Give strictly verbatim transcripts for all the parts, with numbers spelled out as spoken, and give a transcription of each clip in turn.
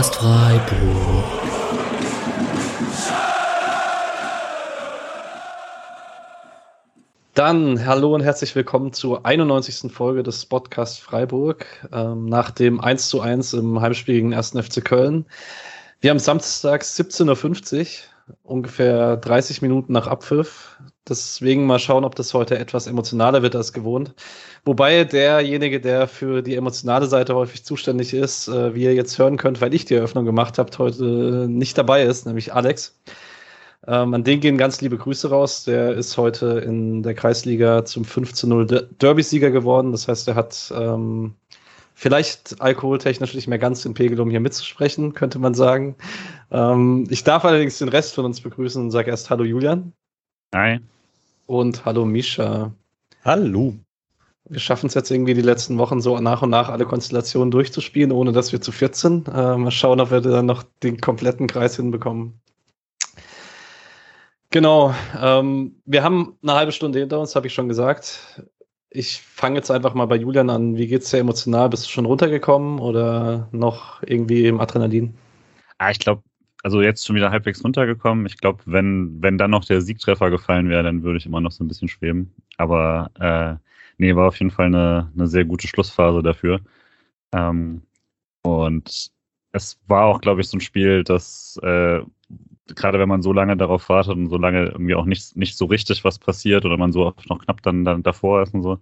Podcast Freiburg. Dann hallo und herzlich willkommen zur einundneunzigsten Folge des Podcast Freiburg ähm, nach dem eins zu eins im Heimspiel gegen ersten F C Köln. Wir haben Samstag siebzehn Uhr fünfzig, ungefähr dreißig Minuten nach Abpfiff. Deswegen mal schauen, ob das heute etwas emotionaler wird als gewohnt. Wobei derjenige, der für die emotionale Seite häufig zuständig ist, äh, wie ihr jetzt hören könnt, weil ich die Eröffnung gemacht habe, heute nicht dabei ist, nämlich Alex. Ähm, an den gehen ganz liebe Grüße raus. Der ist heute in der Kreisliga zum fünf zu null Derby-Sieger geworden. Das heißt, er hat ähm, vielleicht alkoholtechnisch nicht mehr ganz den Pegel, um hier mitzusprechen, könnte man sagen. Ähm, ich darf allerdings den Rest von uns begrüßen und sage erst Hallo Julian. Hi. Und hallo Mischa. Hallo. Wir schaffen es jetzt irgendwie die letzten Wochen so nach und nach alle Konstellationen durchzuspielen, ohne dass wir zu viert sind. Äh, mal schauen, ob wir dann noch den kompletten Kreis hinbekommen. Genau. Ähm, wir haben eine halbe Stunde hinter uns, habe ich schon gesagt. Ich fange jetzt einfach mal bei Julian an. Wie geht's dir emotional? Bist du schon runtergekommen oder noch irgendwie im Adrenalin? Ah, ich glaube, also jetzt schon wieder halbwegs runtergekommen. Ich glaube, wenn wenn dann noch der Siegtreffer gefallen wäre, dann würde ich immer noch so ein bisschen schweben. Aber äh, nee, war auf jeden Fall eine, eine sehr gute Schlussphase dafür. Ähm, und es war auch, glaube ich, so ein Spiel, das äh, gerade wenn man so lange darauf wartet und so lange irgendwie auch nicht, nicht so richtig was passiert oder man so oft noch knapp dann, dann davor ist und so,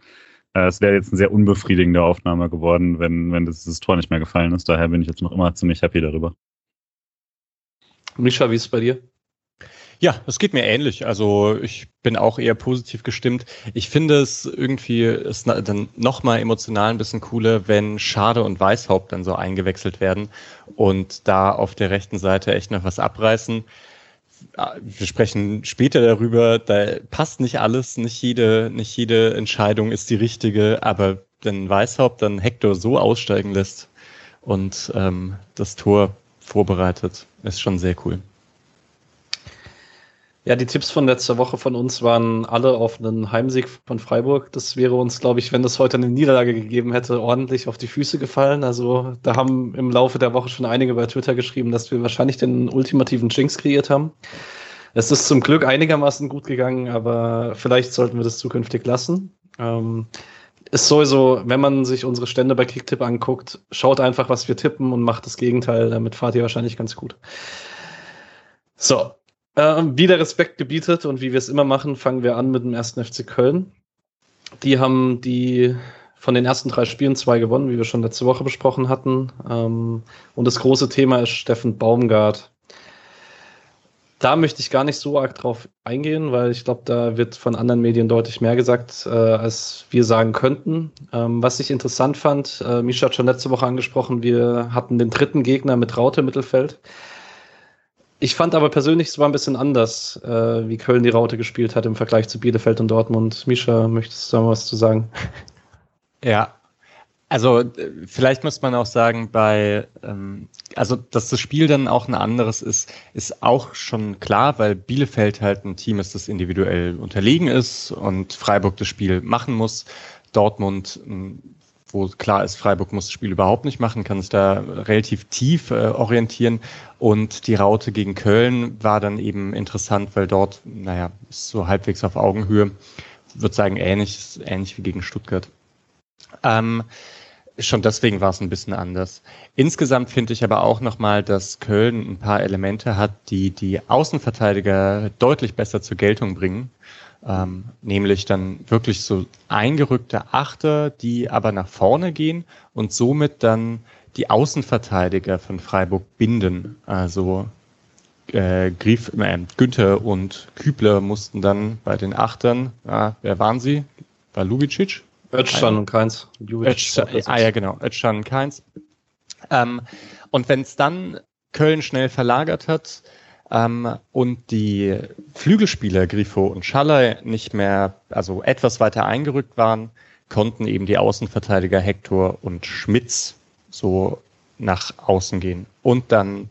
äh, es wäre jetzt eine sehr unbefriedigende Aufnahme geworden, wenn, wenn das, das Tor nicht mehr gefallen ist. Daher bin ich jetzt noch immer ziemlich happy darüber. Mischa, wie ist es bei dir? Ja, es geht mir ähnlich. Also ich bin auch eher positiv gestimmt. Ich finde es irgendwie ist dann nochmal emotional ein bisschen cooler, wenn Schade und Weißhaupt dann so eingewechselt werden und da auf der rechten Seite echt noch was abreißen. Wir sprechen später darüber, da passt nicht alles, nicht jede, nicht jede Entscheidung ist die richtige, aber wenn Weißhaupt dann Hector so aussteigen lässt und ähm, das Tor vorbereitet, ist schon sehr cool. Ja, die Tipps von letzter Woche von uns waren alle auf einen Heimsieg von Freiburg. Das wäre uns, glaube ich, wenn das heute eine Niederlage gegeben hätte, ordentlich auf die Füße gefallen. Also da haben im Laufe der Woche schon einige bei Twitter geschrieben, dass wir wahrscheinlich den ultimativen Jinx kreiert haben. Es ist zum Glück einigermaßen gut gegangen, aber vielleicht sollten wir das zukünftig lassen. Ähm, ist sowieso, wenn man sich unsere Stände bei Kicktipp anguckt, schaut einfach, was wir tippen und macht das Gegenteil. Damit fahrt ihr wahrscheinlich ganz gut. So. Wie der Respekt gebietet und wie wir es immer machen, fangen wir an mit dem ersten F C Köln. Die haben die von den ersten drei Spielen zwei gewonnen, wie wir schon letzte Woche besprochen hatten. Und das große Thema ist Steffen Baumgart. Da möchte ich gar nicht so arg drauf eingehen, weil ich glaube, da wird von anderen Medien deutlich mehr gesagt, als wir sagen könnten. Was ich interessant fand, Mischa hat schon letzte Woche angesprochen, wir hatten den dritten Gegner mit Raute im Mittelfeld. Ich fand aber persönlich, es war ein bisschen anders, äh, wie Köln die Raute gespielt hat im Vergleich zu Bielefeld und Dortmund. Mischa, möchtest du da mal was zu sagen? Ja, also vielleicht muss man auch sagen, bei ähm, also dass das Spiel dann auch ein anderes ist, ist auch schon klar, weil Bielefeld halt ein Team ist, das individuell unterlegen ist und Freiburg das Spiel machen muss. Dortmund, wo klar ist, Freiburg muss das Spiel überhaupt nicht machen, kann sich da relativ tief äh, orientieren. Und die Raute gegen Köln war dann eben interessant, weil dort, naja, ist so halbwegs auf Augenhöhe. Ich würde sagen, ähnlich, ähnlich wie gegen Stuttgart. Ähm, schon deswegen war es ein bisschen anders. Insgesamt finde ich aber auch nochmal, dass Köln ein paar Elemente hat, die die Außenverteidiger deutlich besser zur Geltung bringen. Ähm, nämlich dann wirklich so eingerückte Achter, die aber nach vorne gehen und somit dann die Außenverteidiger von Freiburg binden. Also äh, Grif, äh, Günther und Kübler mussten dann bei den Achtern, ah, wer waren sie? War Lubicic? Özcan und Kainz. Özcan, ah ja, genau, Özcan und Kainz. Ähm, und wenn es dann Köln schnell verlagert hat, Ähm, und die Flügelspieler Grifo und Schaller nicht mehr, also etwas weiter eingerückt waren, konnten eben die Außenverteidiger Hector und Schmitz so nach außen gehen. Und dann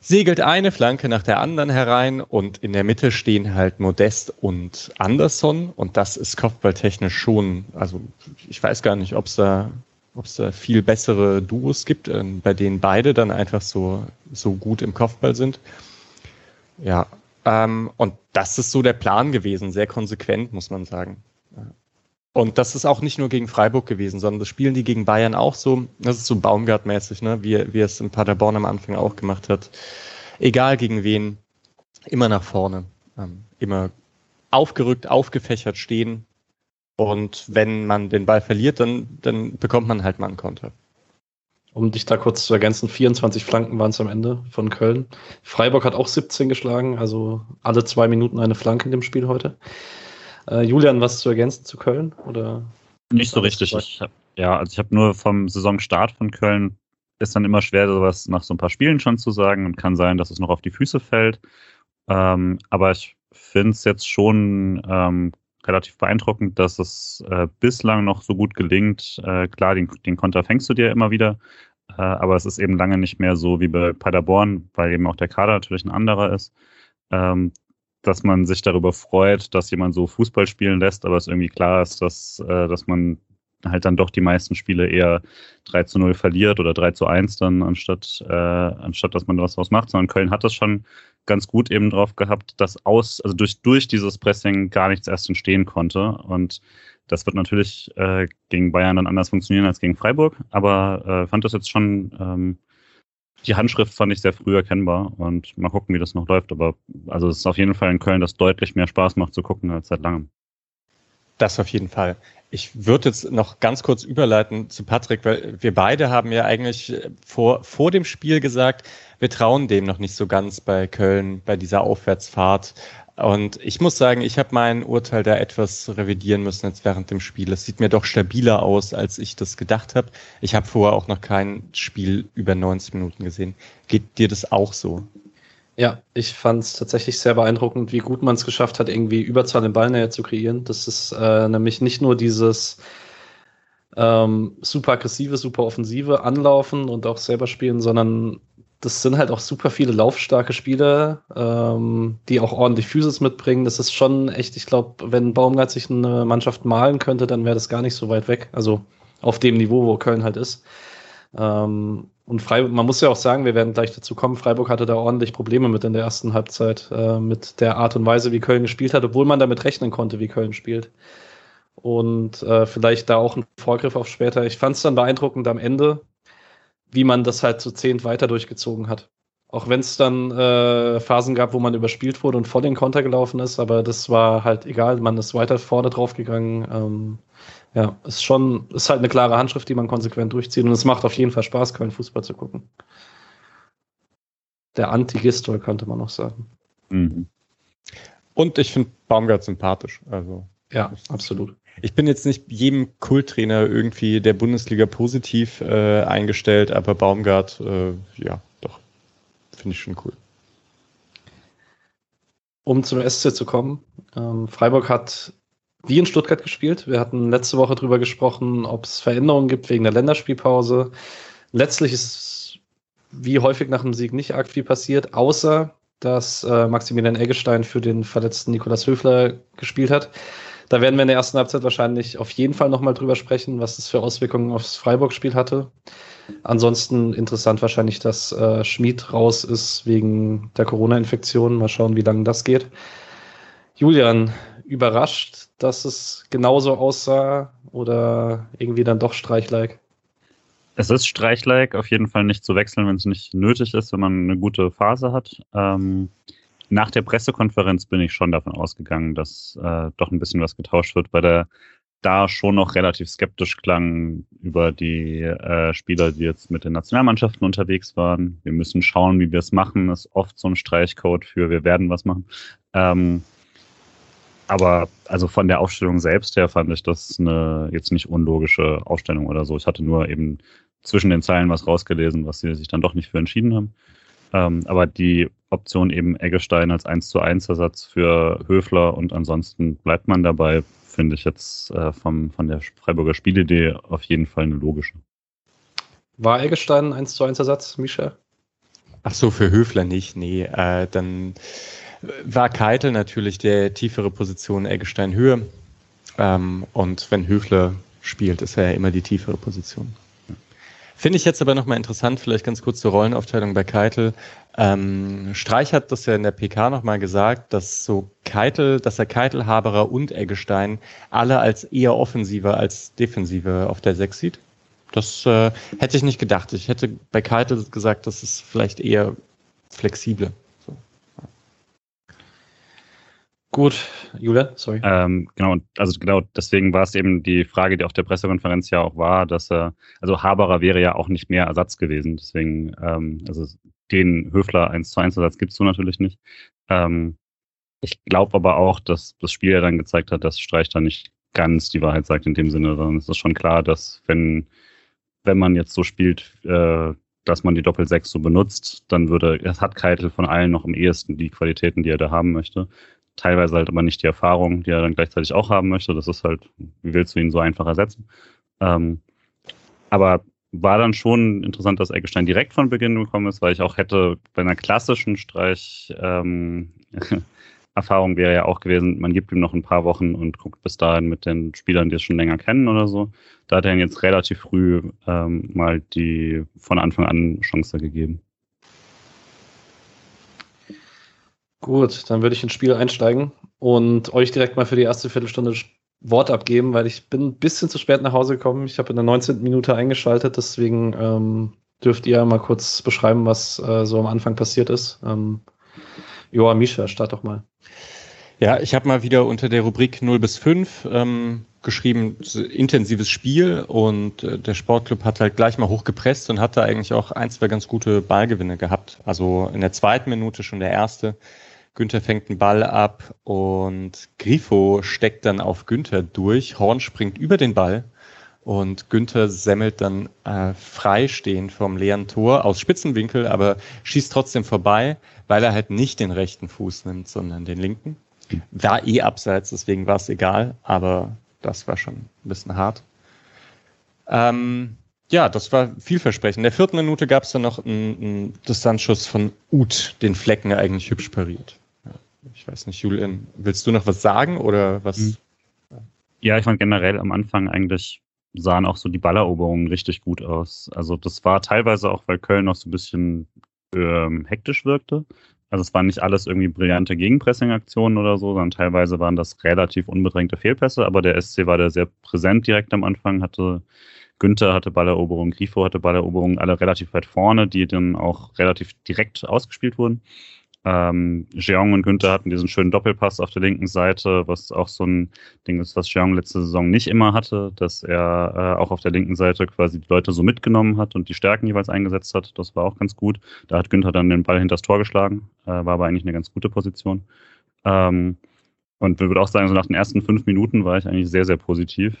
segelt eine Flanke nach der anderen herein und in der Mitte stehen halt Modeste und Anderson. Und das ist kopfballtechnisch schon, also ich weiß gar nicht, ob es da ob es da viel bessere Duos gibt, bei denen beide dann einfach so, so gut im Kopfball sind. Ja, ähm, und das ist so der Plan gewesen, sehr konsequent, muss man sagen. Und das ist auch nicht nur gegen Freiburg gewesen, sondern das spielen die gegen Bayern auch so. Das ist so Baumgart-mäßig, ne? wie, wie es in Paderborn am Anfang auch gemacht hat. Egal gegen wen, immer nach vorne, ähm, immer aufgerückt, aufgefächert stehen. Und wenn man den Ball verliert, dann, dann bekommt man halt mal einen Konter. Um dich da kurz zu ergänzen, vierundzwanzig Flanken waren es am Ende von Köln. Freiburg hat auch siebzehn geschlagen, also alle zwei Minuten eine Flanke in dem Spiel heute. Äh, Julian, was zu ergänzen zu Köln? Oder? Nicht so richtig. Ich hab, ja, also ich habe nur vom Saisonstart von Köln, ist dann immer schwer, sowas nach so ein paar Spielen schon zu sagen und kann sein, dass es noch auf die Füße fällt. Ähm, aber ich finde es jetzt schon ähm, relativ beeindruckend, dass es äh, bislang noch so gut gelingt. Äh, klar, den, den Konter fängst du dir immer wieder, äh, aber es ist eben lange nicht mehr so wie bei Paderborn, weil eben auch der Kader natürlich ein anderer ist, ähm, dass man sich darüber freut, dass jemand so Fußball spielen lässt, aber es irgendwie klar ist, dass, äh, dass man halt dann doch die meisten Spiele eher drei zu null verliert oder drei zu eins dann, anstatt, äh, anstatt dass man was draus macht, sondern Köln hat das schon ganz gut eben drauf gehabt, dass aus, also durch, durch dieses Pressing gar nichts erst entstehen konnte. Und das wird natürlich äh, gegen Bayern dann anders funktionieren als gegen Freiburg, aber äh, fand das jetzt schon, ähm, die Handschrift fand ich sehr früh erkennbar und mal gucken, wie das noch läuft. Aber also es ist auf jeden Fall in Köln, das deutlich mehr Spaß macht zu gucken als seit langem. Das auf jeden Fall. Ich würde jetzt noch ganz kurz überleiten zu Patrick, weil wir beide haben ja eigentlich vor, vor dem Spiel gesagt, wir trauen dem noch nicht so ganz bei Köln, bei dieser Aufwärtsfahrt. Und ich muss sagen, ich habe mein Urteil da etwas revidieren müssen jetzt während dem Spiel. Es sieht mir doch stabiler aus, als ich das gedacht habe. Ich habe vorher auch noch kein Spiel über neunzig Minuten gesehen. Geht dir das auch so? Ja, ich fand es tatsächlich sehr beeindruckend, wie gut man es geschafft hat, irgendwie Überzahl in Ballnähe zu kreieren. Das ist äh, nämlich nicht nur dieses ähm, super aggressive, super offensive Anlaufen und auch selber spielen, sondern das sind halt auch super viele laufstarke Spieler, ähm, die auch ordentlich Physis mitbringen. Das ist schon echt, ich glaube, wenn Baumgart sich eine Mannschaft malen könnte, dann wäre das gar nicht so weit weg. Also auf dem Niveau, wo Köln halt ist. Ähm, und Freiburg, man muss ja auch sagen, wir werden gleich dazu kommen, Freiburg hatte da ordentlich Probleme mit in der ersten Halbzeit, äh, mit der Art und Weise, wie Köln gespielt hat, obwohl man damit rechnen konnte, wie Köln spielt. Und äh, vielleicht da auch ein Vorgriff auf später. Ich fand es dann beeindruckend am Ende, wie man das halt zu zehnt weiter durchgezogen hat. Auch wenn es dann äh, Phasen gab, wo man überspielt wurde und voll in Konter gelaufen ist, aber das war halt egal, man ist weiter vorne drauf gegangen. Ähm, ja, ist schon, ist halt eine klare Handschrift, die man konsequent durchzieht und es macht auf jeden Fall Spaß, Köln Fußball zu gucken. Der Anti-Gistol könnte man noch sagen. Mhm. Und ich finde Baumgart sympathisch. Also ja, absolut. Ich bin jetzt nicht jedem Kulttrainer irgendwie der Bundesliga positiv äh, eingestellt, aber Baumgart, äh, ja, doch, finde ich schon cool. Um zum S C zu kommen, ähm, Freiburg hat wie in Stuttgart gespielt. Wir hatten letzte Woche drüber gesprochen, ob es Veränderungen gibt wegen der Länderspielpause. Letztlich ist wie häufig nach dem Sieg nicht arg viel passiert, außer dass äh, Maximilian Eggestein für den verletzten Nicolas Höfler gespielt hat. Da werden wir in der ersten Halbzeit wahrscheinlich auf jeden Fall nochmal drüber sprechen, was das für Auswirkungen aufs Freiburg-Spiel hatte. Ansonsten interessant wahrscheinlich, dass äh, Schmid raus ist wegen der Corona-Infektion. Mal schauen, wie lange das geht. Julian, überrascht, dass es genauso aussah oder irgendwie dann doch Streich-like? Es ist Streich-like, auf jeden Fall nicht zu wechseln, wenn es nicht nötig ist, wenn man eine gute Phase hat. Ähm Nach der Pressekonferenz bin ich schon davon ausgegangen, dass äh, doch ein bisschen was getauscht wird, weil der da schon noch relativ skeptisch klang über die äh, Spieler, die jetzt mit den Nationalmannschaften unterwegs waren. Wir müssen schauen, wie wir es machen. Das ist oft so ein Streichcode für wir werden was machen. Ähm, aber also von der Aufstellung selbst her fand ich das eine jetzt nicht unlogische Aufstellung oder so. Ich hatte nur eben zwischen den Zeilen was rausgelesen, was sie sich dann doch nicht für entschieden haben. Ähm, aber die Option eben Eggestein als eins zu eins Ersatz für Höfler und ansonsten bleibt man dabei, finde ich jetzt äh, vom, von der Freiburger Spielidee auf jeden Fall eine logische. War Eggestein ein eins zu eins Ersatz, Mischa? Ach so, für Höfler nicht, nee. Äh, dann war Keitel natürlich der tiefere Position, Eggestein höher. Ähm, und wenn Höfler spielt, ist er ja immer die tiefere Position. Finde ich jetzt aber nochmal interessant, vielleicht ganz kurz zur Rollenaufteilung bei Keitel. Ähm, Streich hat das ja in der P K nochmal gesagt, dass so Keitel, dass er Keitel, Haberer und Eggestein alle als eher offensiver als defensiver auf der sechs sieht. Das äh, hätte ich nicht gedacht. Ich hätte bei Keitel gesagt, das ist vielleicht eher flexibler. So. Gut, Julia, sorry. Ähm, genau, also genau deswegen war es eben die Frage, die auf der Pressekonferenz ja auch war, dass äh, also Haberer wäre ja auch nicht mehr Ersatz gewesen. Deswegen, ähm, also den Höfler eins zu eins Ersatz gibt es so natürlich nicht. Ähm, ich glaube aber auch, dass das Spiel ja dann gezeigt hat, dass Streich da nicht ganz die Wahrheit sagt in dem Sinne, sondern es ist schon klar, dass wenn wenn man jetzt so spielt, äh, dass man die Doppel sechs so benutzt, dann würde, das hat Keitel von allen noch am ehesten die Qualitäten, die er da haben möchte. Teilweise halt aber nicht die Erfahrung, die er dann gleichzeitig auch haben möchte. Das ist halt, wie willst du ihn so einfach ersetzen? Ähm, aber war dann schon interessant, dass Eggestein direkt von Beginn gekommen ist, weil ich auch hätte bei einer klassischen Streich ähm, Erfahrung wäre ja auch gewesen, man gibt ihm noch ein paar Wochen und guckt bis dahin mit den Spielern, die es schon länger kennen oder so. Da hat er ihn jetzt relativ früh ähm, mal die von Anfang an Chance gegeben. Gut, dann würde ich ins Spiel einsteigen und euch direkt mal für die erste Viertelstunde Wort abgeben, weil ich bin ein bisschen zu spät nach Hause gekommen. Ich habe in der neunzehnten Minute eingeschaltet, deswegen ähm, dürft ihr mal kurz beschreiben, was äh, so am Anfang passiert ist. Ähm, Joa, Mischa, start doch mal. Ja, ich habe mal wieder unter der Rubrik null bis fünf ähm, geschrieben, intensives Spiel, und äh, der Sportclub hat halt gleich mal hochgepresst und hat da eigentlich auch ein, zwei ganz gute Ballgewinne gehabt. Also in der zweiten Minute schon der erste. Günther fängt einen Ball ab und Grifo steckt dann auf Günther durch. Horn springt über den Ball und Günther semmelt dann äh, freistehend vom leeren Tor aus Spitzenwinkel, aber schießt trotzdem vorbei, weil er halt nicht den rechten Fuß nimmt, sondern den linken. War eh abseits, deswegen war es egal, aber das war schon ein bisschen hart. Ähm, ja, das war vielversprechend. In der vierten Minute gab es dann noch einen, einen Distanzschuss von Uth, den Flecken eigentlich hübsch pariert. Ja, ich weiß nicht, Julian, willst du noch was sagen oder was? Ja, ich meine generell am Anfang eigentlich sahen auch so die Balleroberungen richtig gut aus. Also das war teilweise auch, weil Köln noch so ein bisschen ähm, hektisch wirkte. Also es waren nicht alles irgendwie brillante Gegenpressing-Aktionen oder so, sondern teilweise waren das relativ unbedrängte Fehlpässe, aber der S C war da sehr präsent direkt am Anfang, hatte Günther hatte Balleroberungen, Grifo hatte Balleroberungen, alle relativ weit vorne, die dann auch relativ direkt ausgespielt wurden. Ähm, Jeong und Günther hatten diesen schönen Doppelpass auf der linken Seite, was auch so ein Ding ist, was Jeong letzte Saison nicht immer hatte, dass er äh, auch auf der linken Seite quasi die Leute so mitgenommen hat und die Stärken jeweils eingesetzt hat. Das war auch ganz gut. Da hat Günther dann den Ball hinters Tor geschlagen, äh, war aber eigentlich eine ganz gute Position. Ähm, und ich würde auch sagen, so nach den ersten fünf Minuten war ich eigentlich sehr, sehr positiv.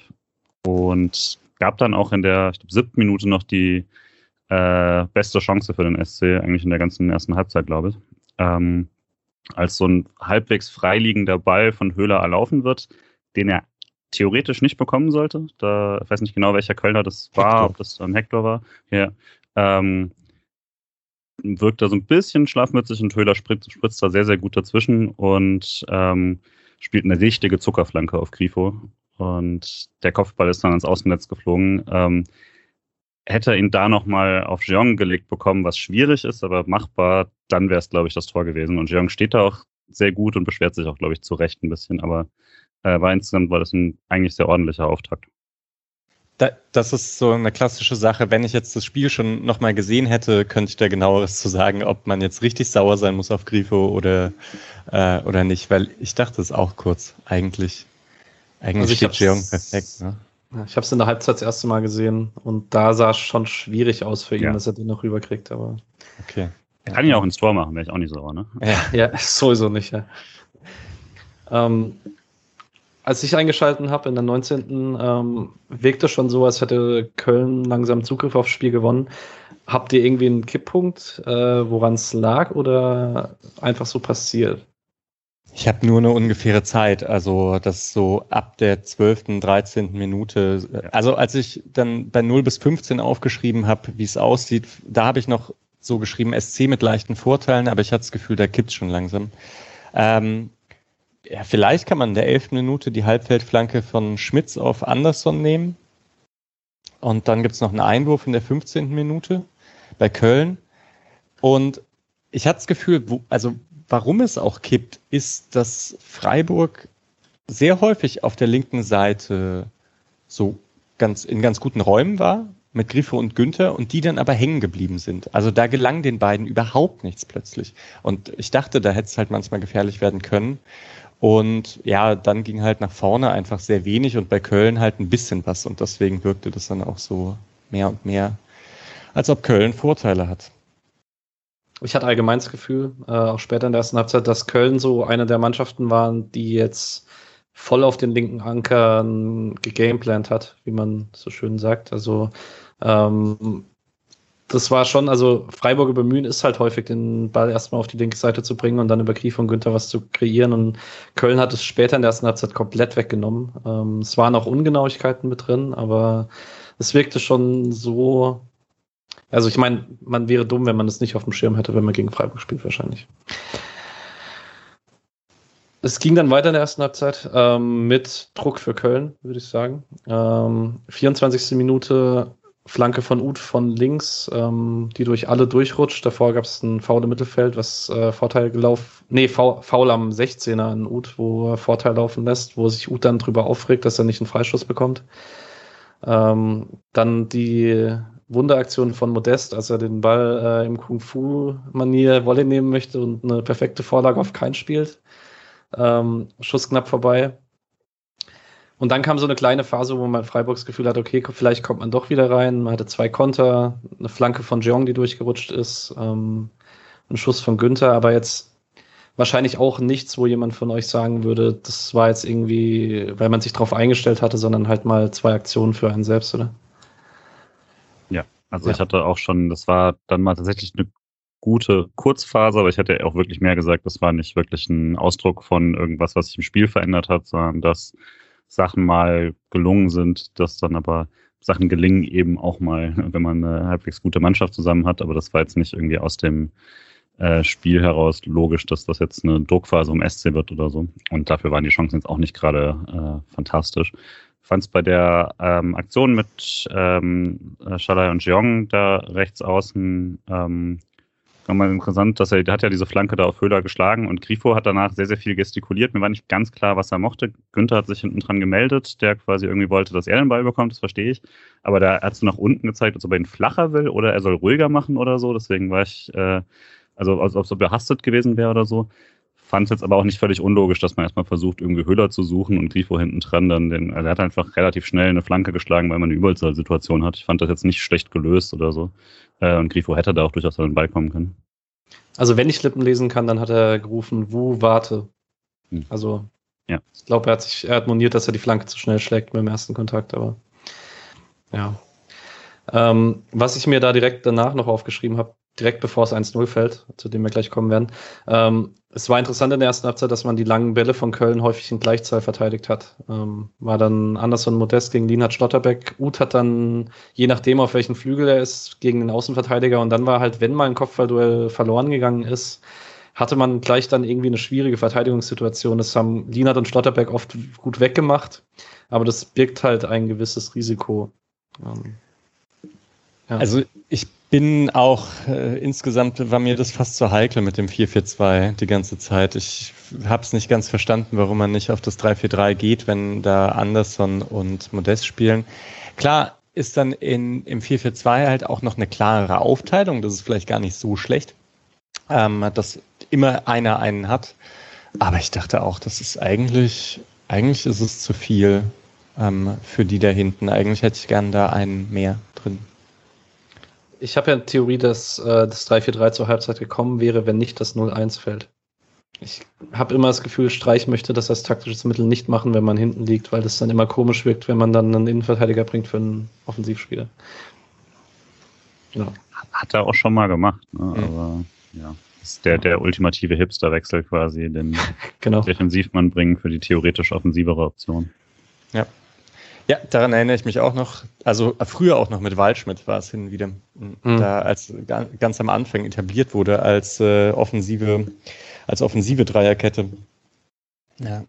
Und gab dann auch in der ich glaub, siebten Minute noch die äh, beste Chance für den S C, eigentlich in der ganzen ersten Halbzeit, glaube ich. Ähm, als so ein halbwegs freiliegender Ball von Höhler erlaufen wird, den er theoretisch nicht bekommen sollte. Da, ich weiß nicht genau, welcher Kölner das war, Hector. Ob das dann Hector war. Ja. Ähm, wirkt da so ein bisschen schlafmützig und Höhler spritzt, spritzt da sehr, sehr gut dazwischen und ähm, spielt eine richtige Zuckerflanke auf Grifo. Und der Kopfball ist dann ans Außennetz geflogen. Ähm, Hätte er ihn da nochmal auf Jeong gelegt bekommen, was schwierig ist, aber machbar, dann wäre es, glaube ich, das Tor gewesen. Und Jeong steht da auch sehr gut und beschwert sich auch, glaube ich, zu Recht ein bisschen. Aber äh, war insgesamt war das ein eigentlich sehr ordentlicher Auftakt. Da, das ist so eine klassische Sache. Wenn ich jetzt das Spiel schon nochmal gesehen hätte, könnte ich da genaueres zu sagen, ob man jetzt richtig sauer sein muss auf Grifo oder, äh, oder nicht. Weil ich dachte es auch kurz, eigentlich. Eigentlich also steht Jeong perfekt, ne? Ich habe es in der Halbzeit das erste Mal gesehen und da sah es schon schwierig aus für ihn, ja. Dass er den noch rüberkriegt. Aber okay. Er kann ja auch ins Tor machen, wäre ich auch nicht sauer, ne? Ja, ja, sowieso nicht, ja. Ähm, als ich eingeschaltet habe in der neunzehnten Ähm, wirkte schon so, als hätte Köln langsam Zugriff aufs Spiel gewonnen. Habt ihr irgendwie einen Kipppunkt, äh, woran es lag oder einfach so passiert? Ich habe nur eine ungefähre Zeit, also das so ab der zwölften, dreizehnten Minute, also als ich dann bei null bis fünfzehn aufgeschrieben habe, wie es aussieht, da habe ich noch so geschrieben, S C mit leichten Vorteilen, aber ich hatte das Gefühl, da kippt's schon langsam. Ähm, ja, vielleicht kann man in der elften Minute die Halbfeldflanke von Schmitz auf Anderson nehmen. Und dann gibt es noch einen Einwurf in der fünfzehnten Minute bei Köln. Und ich hatte das Gefühl, wo, also warum es auch kippt, ist, dass Freiburg sehr häufig auf der linken Seite so ganz in ganz guten Räumen war, mit Grifo und Günther, und die dann aber hängen geblieben sind. Also da gelang den beiden überhaupt nichts plötzlich. Und ich dachte, da hätte es halt manchmal gefährlich werden können. Und ja, dann ging halt nach vorne einfach sehr wenig und bei Köln halt ein bisschen was. Und deswegen wirkte das dann auch so mehr und mehr, als ob Köln Vorteile hat. Ich hatte allgemein das Gefühl, äh, auch später in der ersten Halbzeit, dass Köln so eine der Mannschaften waren, die jetzt voll auf den linken Anker gegameplant hat, wie man so schön sagt. Also ähm, das war schon, also Freiburger Bemühen ist halt häufig, den Ball erstmal auf die linke Seite zu bringen und dann über Grifo und Günther was zu kreieren. Und Köln hat es später in der ersten Halbzeit komplett weggenommen. Ähm, es waren auch Ungenauigkeiten mit drin, aber es wirkte schon so. Also ich meine, man wäre dumm, wenn man es nicht auf dem Schirm hätte, wenn man gegen Freiburg spielt wahrscheinlich. Es ging dann weiter in der ersten Halbzeit ähm, mit Druck für Köln, würde ich sagen. Ähm, vierundzwanzigste Minute, Flanke von Uth von links, ähm, die durch alle durchrutscht. Davor gab es einen Foul im Mittelfeld, was äh, Vorteil gelaufen, nee, Foul am sechzehner an Uth, wo er Vorteil laufen lässt, wo sich Uth dann drüber aufregt, dass er nicht einen Freischuss bekommt. Ähm, dann die Wunderaktion von Modeste, als er den Ball äh, im Kung-Fu-Manier Volley nehmen möchte und eine perfekte Vorlage auf Kainz spielt. Ähm, Schuss knapp vorbei. Und dann kam so eine kleine Phase, wo man Freiburgs Gefühl hat, okay, vielleicht kommt man doch wieder rein. Man hatte zwei Konter, eine Flanke von Jeong, die durchgerutscht ist, ähm, ein Schuss von Günther, aber jetzt wahrscheinlich auch nichts, wo jemand von euch sagen würde, das war jetzt irgendwie, weil man sich drauf eingestellt hatte, sondern halt mal zwei Aktionen für einen selbst, oder? Ja, also ja. Ich hatte auch schon, das war dann mal tatsächlich eine gute Kurzphase, aber ich hätte ja auch wirklich mehr gesagt, das war nicht wirklich ein Ausdruck von irgendwas, was sich im Spiel verändert hat, sondern dass Sachen mal gelungen sind, dass dann aber Sachen gelingen eben auch mal, wenn man eine halbwegs gute Mannschaft zusammen hat, aber das war jetzt nicht irgendwie aus dem äh, Spiel heraus logisch, dass das jetzt eine Druckphase um S C wird oder so, und dafür waren die Chancen jetzt auch nicht gerade äh, fantastisch. Ich fand es bei der ähm, Aktion mit ähm, Sallai und Jeong da rechts außen ähm, nochmal interessant, dass er, der hat ja diese Flanke da auf Höhler geschlagen und Grifo hat danach sehr, sehr viel gestikuliert. Mir war nicht ganz klar, was er mochte. Günther hat sich hinten dran gemeldet, der quasi irgendwie wollte, dass er den Ball bekommt, das verstehe ich. Aber da hat es nach unten gezeigt, als ob er ihn flacher will oder er soll ruhiger machen oder so. Deswegen war ich, äh, also als ob es behastet gewesen wäre oder so. Fand es jetzt aber auch nicht völlig unlogisch, dass man erstmal versucht, irgendwie Höhler zu suchen und Grifo hinten dran dann den, also er hat einfach relativ schnell eine Flanke geschlagen, weil man eine Überzahlsituation hat. Ich fand das jetzt nicht schlecht gelöst oder so. Und Grifo hätte da auch durchaus an den Ball kommen können. Also wenn ich Lippen lesen kann, dann hat er gerufen, Wu, warte. Hm. Also ja. Ich glaube, er hat sich, er hat moniert, dass er die Flanke zu schnell schlägt mit dem ersten Kontakt, aber ja. Ähm, was ich mir da direkt danach noch aufgeschrieben habe, direkt bevor es eins null fällt, zu dem wir gleich kommen werden. Ähm, es war interessant in der ersten Halbzeit, dass man die langen Bälle von Köln häufig in Gleichzahl verteidigt hat. Ähm, war dann Anderson Modeste gegen Lienhart Schlotterbeck. Uth hat dann, je nachdem auf welchen Flügel er ist, gegen den Außenverteidiger. Und dann war halt, wenn mal ein Kopfballduell verloren gegangen ist, hatte man gleich dann irgendwie eine schwierige Verteidigungssituation. Das haben Lienhart und Schlotterbeck oft gut weggemacht. Aber das birgt halt ein gewisses Risiko. Ähm, ja. Also ich bin auch, äh, insgesamt war mir das fast zu heikel mit dem vier vier zwei die ganze Zeit. Ich habe es nicht ganz verstanden, warum man nicht auf das drei vier drei geht, wenn da Anderson und Modeste spielen. Klar ist dann in, im vier vier zwei halt auch noch eine klarere Aufteilung. Das ist vielleicht gar nicht so schlecht, ähm, dass immer einer einen hat. Aber ich dachte auch, das ist eigentlich, eigentlich ist es zu viel ähm, für die da hinten. Eigentlich hätte ich gern da einen mehr drin. Ich habe ja eine Theorie, dass äh, das drei vier drei zur Halbzeit gekommen wäre, wenn nicht das null eins fällt. Ich habe immer das Gefühl, Streich möchte das als taktisches Mittel nicht machen, wenn man hinten liegt, weil das dann immer komisch wirkt, wenn man dann einen Innenverteidiger bringt für einen Offensivspieler. Ja. Hat er auch schon mal gemacht, ne? Mhm. Aber ja, ist der, der ultimative Hipsterwechsel quasi, den genau. Defensivmann bringen für die theoretisch offensivere Option. Ja. Ja, daran erinnere ich mich auch noch, also früher auch noch mit Waldschmidt war es hin und wieder, mhm. da als ganz am Anfang etabliert wurde als äh, offensive als offensive Dreierkette. Ja.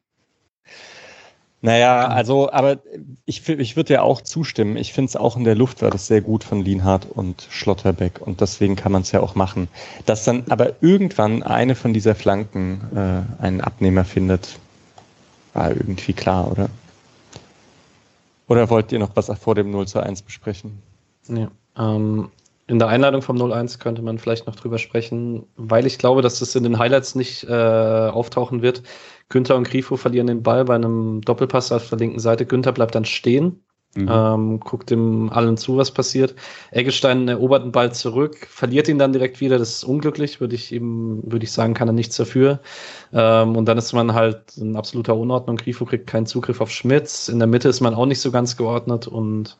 Naja, also, aber ich, ich würde ja auch zustimmen. Ich finde es auch in der Luft war das sehr gut von Lienhart und Schlotterbeck und deswegen kann man es ja auch machen. Dass dann aber irgendwann eine von dieser Flanken äh, einen Abnehmer findet, war irgendwie klar, oder? Oder wollt ihr noch was vor dem null zu eins besprechen? Ja, ähm, in der Einladung vom null eins könnte man vielleicht noch drüber sprechen, weil ich glaube, dass das in den Highlights nicht äh, auftauchen wird. Günther und Grifo verlieren den Ball bei einem Doppelpass auf der linken Seite. Günther bleibt dann stehen, mhm. ähm, guckt dem allen zu, was passiert. Eggestein erobert den Ball zurück, verliert ihn dann direkt wieder. Das ist unglücklich, würde ich ihm, würde ich sagen, kann er nichts dafür. Ähm, und dann ist man halt in absoluter Unordnung. Grifo kriegt keinen Zugriff auf Schmitz. In der Mitte ist man auch nicht so ganz geordnet und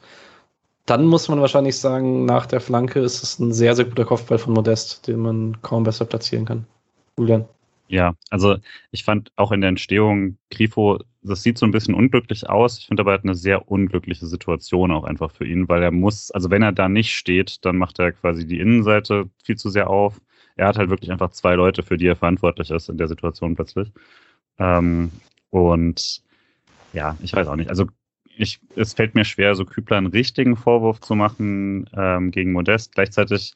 dann muss man wahrscheinlich sagen, nach der Flanke ist es ein sehr, sehr guter Kopfball von Modest, den man kaum besser platzieren kann. Julian. Ja, also ich fand auch in der Entstehung Grifo, das sieht so ein bisschen unglücklich aus. Ich finde aber halt eine sehr unglückliche Situation auch einfach für ihn, weil er muss, also wenn er da nicht steht, dann macht er quasi die Innenseite viel zu sehr auf. Er hat halt wirklich einfach zwei Leute, für die er verantwortlich ist in der Situation plötzlich. Ähm, und ja, ich weiß auch nicht. Also Ich, es fällt mir schwer, so Kübler einen richtigen Vorwurf zu machen ähm, gegen Modest. Gleichzeitig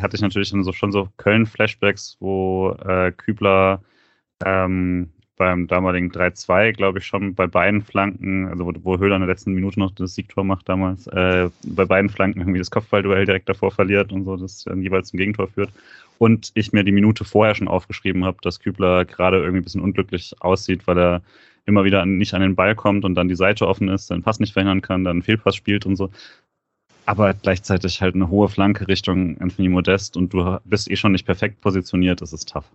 hatte ich natürlich so, schon so Köln-Flashbacks, wo äh, Kübler ähm, beim damaligen drei zwei, glaube ich, schon bei beiden Flanken, also wo, wo Höhler in der letzten Minute noch das Siegtor macht damals, äh, bei beiden Flanken irgendwie das Kopfballduell direkt davor verliert und so, das dann jeweils zum Gegentor führt. Und ich mir die Minute vorher schon aufgeschrieben habe, dass Kübler gerade irgendwie ein bisschen unglücklich aussieht, weil er immer wieder nicht an den Ball kommt und dann die Seite offen ist, dann Pass nicht verhindern kann, dann Fehlpass spielt und so. Aber gleichzeitig halt eine hohe Flanke Richtung Anthony Modeste und du bist eh schon nicht perfekt positioniert, das ist tough.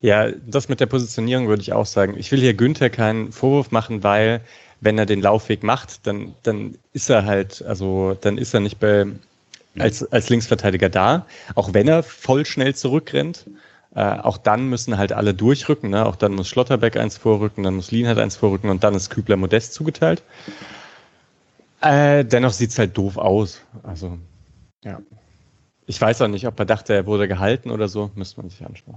Ja, das mit der Positionierung würde ich auch sagen. Ich will hier Günther keinen Vorwurf machen, weil wenn er den Laufweg macht, dann, dann ist er halt, also dann ist er nicht bei, als, als Linksverteidiger da, auch wenn er voll schnell zurückrennt. Äh, auch dann müssen halt alle durchrücken, ne? Auch dann muss Schlotterbeck eins vorrücken, dann muss Lienhart eins vorrücken und dann ist Kübler Modest zugeteilt. Äh, dennoch sieht es halt doof aus. Also, ja. Ich weiß auch nicht, ob er dachte, er wurde gehalten oder so, müsste man sich anschauen.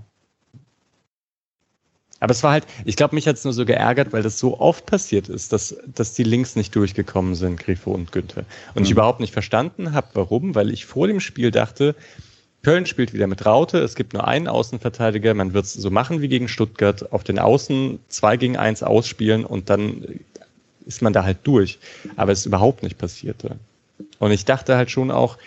Aber es war halt, ich glaube, mich hat es nur so geärgert, weil das so oft passiert ist, dass, dass die Links nicht durchgekommen sind, Grifo und Günther. Und mhm. ich überhaupt nicht verstanden habe, warum, weil ich vor dem Spiel dachte, Köln spielt wieder mit Raute, es gibt nur einen Außenverteidiger, man wird es so machen wie gegen Stuttgart, auf den Außen zwei gegen eins ausspielen und dann ist man da halt durch. Aber es ist überhaupt nicht passiert. Und ich dachte halt schon auch,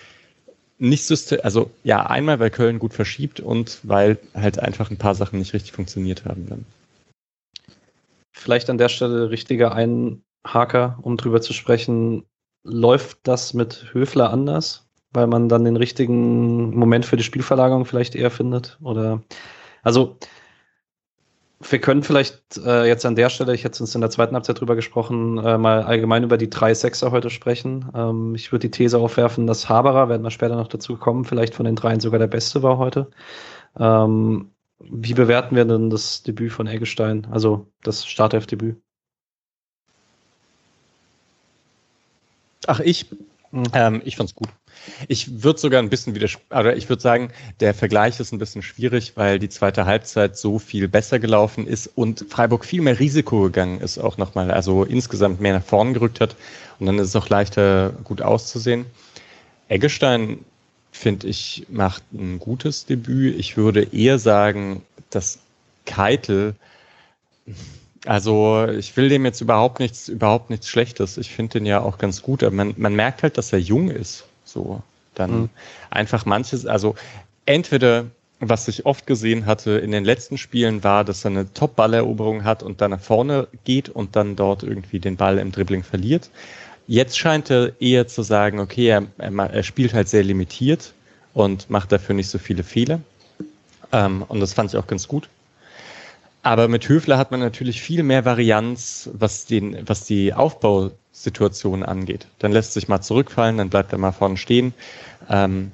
nicht system- also ja, einmal, weil Köln gut verschiebt und weil halt einfach ein paar Sachen nicht richtig funktioniert haben. Dann. Vielleicht an der Stelle richtiger Einhaker, um drüber zu sprechen, läuft das mit Höfler anders? Weil man dann den richtigen Moment für die Spielverlagerung vielleicht eher findet? Oder also wir können vielleicht äh, jetzt an der Stelle, ich hätte uns in der zweiten Halbzeit drüber gesprochen, äh, mal allgemein über die drei Sechser heute sprechen. Ähm, ich würde die These aufwerfen, dass Haberer, werden wir später noch dazu kommen, vielleicht von den dreien sogar der Beste war heute. Ähm, wie bewerten wir denn das Debüt von Eggestein, also das Startelf-Debüt? Ach, ich... Mhm. Ähm, ich fand's gut. Ich würde sogar ein bisschen widersprechen, oder ich würde sagen, der Vergleich ist ein bisschen schwierig, weil die zweite Halbzeit so viel besser gelaufen ist und Freiburg viel mehr Risiko gegangen ist auch nochmal, also insgesamt mehr nach vorn gerückt hat und dann ist es auch leichter gut auszusehen. Eggestein, finde ich, macht ein gutes Debüt. Ich würde eher sagen, dass Keitel, also ich will dem jetzt überhaupt nichts, überhaupt nichts Schlechtes. Ich finde den ja auch ganz gut, aber man, man merkt halt, dass er jung ist. So, dann mhm. einfach manches, also entweder, was ich oft gesehen hatte in den letzten Spielen, war, dass er eine Top-Balleroberung hat und dann nach vorne geht und dann dort irgendwie den Ball im Dribbling verliert. Jetzt scheint er eher zu sagen, okay, er, er spielt halt sehr limitiert und macht dafür nicht so viele Fehler. Ähm, und das fand ich auch ganz gut. Aber mit Höfler hat man natürlich viel mehr Varianz, was den, was die Aufbausituation angeht. Dann lässt sich mal zurückfallen, dann bleibt er mal vorne stehen. Ähm,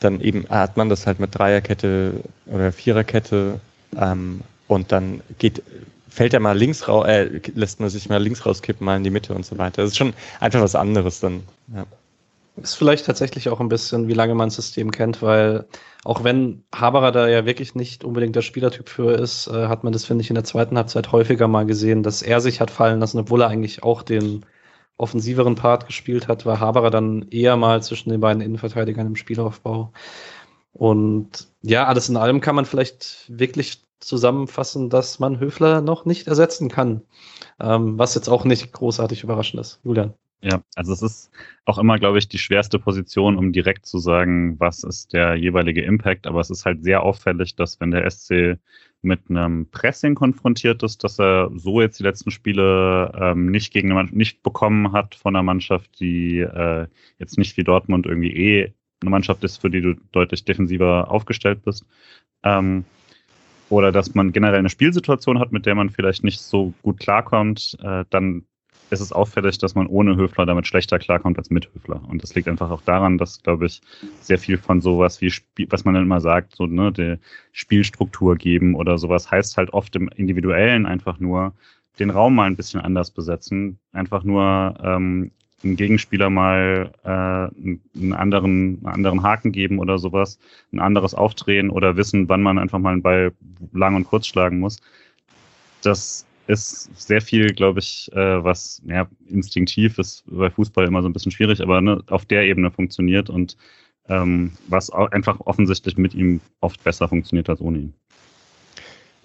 dann eben hat man das halt mit Dreierkette oder Viererkette ähm, und dann geht, fällt er mal links raus, äh, lässt man sich mal links rauskippen, mal in die Mitte und so weiter. Das ist schon einfach was anderes dann. Ja. Ist vielleicht tatsächlich auch ein bisschen, wie lange man das System kennt, weil auch wenn Haberer da ja wirklich nicht unbedingt der Spielertyp für ist, äh, hat man das, finde ich, in der zweiten Halbzeit häufiger mal gesehen, dass er sich hat fallen lassen, obwohl er eigentlich auch den offensiveren Part gespielt hat, war Haberer dann eher mal zwischen den beiden Innenverteidigern im Spielaufbau. Und ja, alles in allem kann man vielleicht wirklich zusammenfassen, dass man Höfler noch nicht ersetzen kann, ähm, was jetzt auch nicht großartig überraschend ist. Julian. Ja, also es ist auch immer, glaube ich, die schwerste Position, um direkt zu sagen, was ist der jeweilige Impact. Aber es ist halt sehr auffällig, dass wenn der S C mit einem Pressing konfrontiert ist, dass er so jetzt die letzten Spiele ähm, nicht gegen eine Mannschaft, nicht bekommen hat von einer Mannschaft, die äh, jetzt nicht wie Dortmund irgendwie eh eine Mannschaft ist, für die du deutlich defensiver aufgestellt bist. Ähm, oder dass man generell eine Spielsituation hat, mit der man vielleicht nicht so gut klarkommt, äh, dann ist es auffällig, dass man ohne Höfler damit schlechter klarkommt als mit Höfler. Und das liegt einfach auch daran, dass, glaube ich, sehr viel von sowas, wie Spiel, was man dann immer sagt, so ne, die Spielstruktur geben oder sowas, heißt halt oft im Individuellen einfach nur, den Raum mal ein bisschen anders besetzen, einfach nur ähm, einem Gegenspieler mal äh, einen anderen, einen anderen Haken geben oder sowas, ein anderes Aufdrehen oder wissen, wann man einfach mal einen Ball lang und kurz schlagen muss. Das ist sehr viel, glaube ich, äh, was ja, instinktiv ist bei Fußball immer so ein bisschen schwierig, aber ne, auf der Ebene funktioniert und ähm, was auch einfach offensichtlich mit ihm oft besser funktioniert als ohne ihn.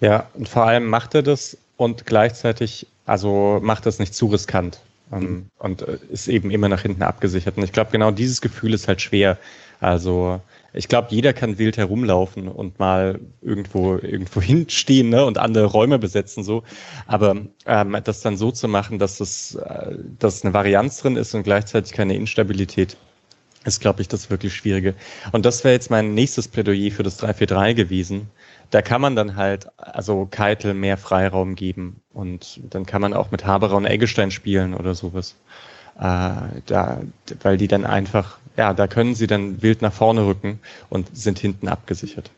Ja, und vor allem macht er das und gleichzeitig, also macht das nicht zu riskant ähm, mhm. und äh, ist eben immer nach hinten abgesichert. Und ich glaube, genau dieses Gefühl ist halt schwer. Also ich glaube, jeder kann wild herumlaufen und mal irgendwo irgendwo hinstehen, ne, und andere Räume besetzen so. Aber ähm, das dann so zu machen, dass das äh, dass eine Varianz drin ist und gleichzeitig keine Instabilität, ist, glaube ich, das wirklich Schwierige. Und das wäre jetzt mein nächstes Plädoyer für das drei vier drei gewesen. Da kann man dann halt, also Keitel mehr Freiraum geben und dann kann man auch mit Haberer und Eggestein spielen oder sowas. Äh, da, weil die dann einfach, ja, da können sie dann wild nach vorne rücken und sind hinten abgesichert.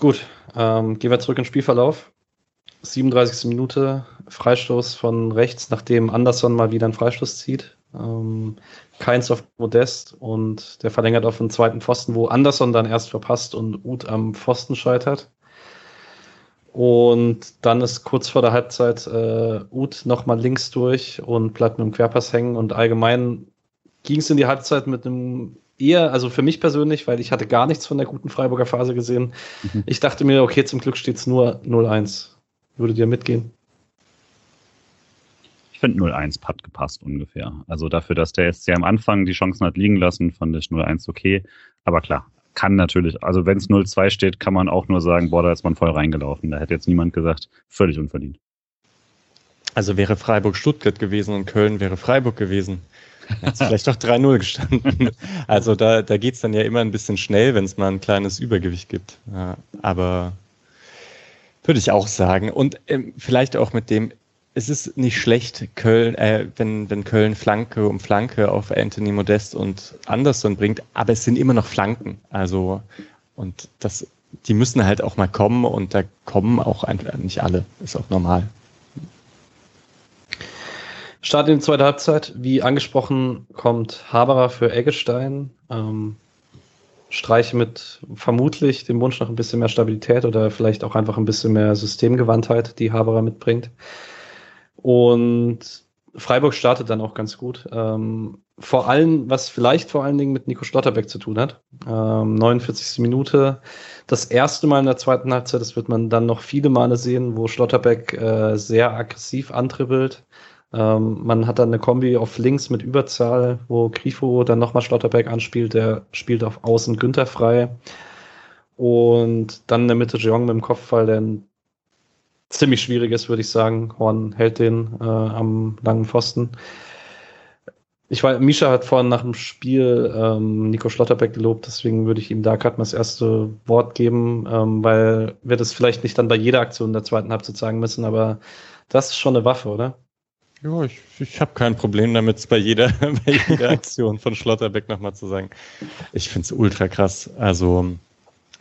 Gut, ähm, gehen wir zurück in den Spielverlauf. siebenunddreißigste Minute, Freistoß von rechts, nachdem Anderson mal wieder einen Freistoß zieht. Ähm, Kainz auf Modest und der verlängert auf den zweiten Pfosten, wo Anderson dann erst verpasst und Uth am Pfosten scheitert. Und dann ist kurz vor der Halbzeit äh, Uth nochmal links durch und bleibt mit dem Querpass hängen. Und allgemein ging es in die Halbzeit mit einem eher, also für mich persönlich, weil ich hatte gar nichts von der guten Freiburger Phase gesehen. Mhm. Ich dachte mir, okay, zum Glück steht es nur null eins. Würdet ihr mitgehen? Ich finde null eins hat gepasst ungefähr. Also dafür, dass der S C am Anfang die Chancen hat liegen lassen, fand ich null eins okay. Aber klar. Kann natürlich, also wenn es null zwei steht, kann man auch nur sagen, boah, da ist man voll reingelaufen. Da hätte jetzt niemand gesagt, völlig unverdient. Also wäre Freiburg Stuttgart gewesen und Köln wäre Freiburg gewesen, dann hätte es vielleicht doch drei null gestanden. Also da, da geht es dann ja immer ein bisschen schnell, wenn es mal ein kleines Übergewicht gibt. Ja, aber würde ich auch sagen. Und ähm, vielleicht auch mit dem, es ist nicht schlecht, Köln, äh, wenn, wenn Köln Flanke um Flanke auf Anthony Modeste und Anderson bringt, aber es sind immer noch Flanken. Also, und das, die müssen halt auch mal kommen und da kommen auch einfach nicht alle. Ist auch normal. Start in die zweite Halbzeit. Wie angesprochen, kommt Haberer für Eggestein. Ähm, Streich mit vermutlich dem Wunsch nach ein bisschen mehr Stabilität oder vielleicht auch einfach ein bisschen mehr Systemgewandtheit, die Haberer mitbringt. Und Freiburg startet dann auch ganz gut. Ähm, vor allem, was vielleicht vor allen Dingen mit Nico Schlotterbeck zu tun hat. Ähm, neunundvierzigste Minute. Das erste Mal in der zweiten Halbzeit, das wird man dann noch viele Male sehen, wo Schlotterbeck äh, sehr aggressiv antribbelt. Ähm, man hat dann eine Kombi auf links mit Überzahl, wo Grifo dann nochmal Schlotterbeck anspielt. Der spielt auf Außen Günther frei. Und dann in der Mitte Jeong mit dem Kopfball, der ziemlich schwierig ist, würde ich sagen. Horn hält den äh, am langen Pfosten. Ich weiß, Mischa hat vorhin nach dem Spiel ähm, Nico Schlotterbeck gelobt, deswegen würde ich ihm da gerade mal das erste Wort geben, ähm, weil wir das vielleicht nicht dann bei jeder Aktion der zweiten Halbzeit sagen müssen, aber das ist schon eine Waffe, oder? Ja, ich, ich habe kein Problem damit, es bei jeder, bei jeder Aktion von Schlotterbeck nochmal zu sagen. Ich finde es ultra krass. Also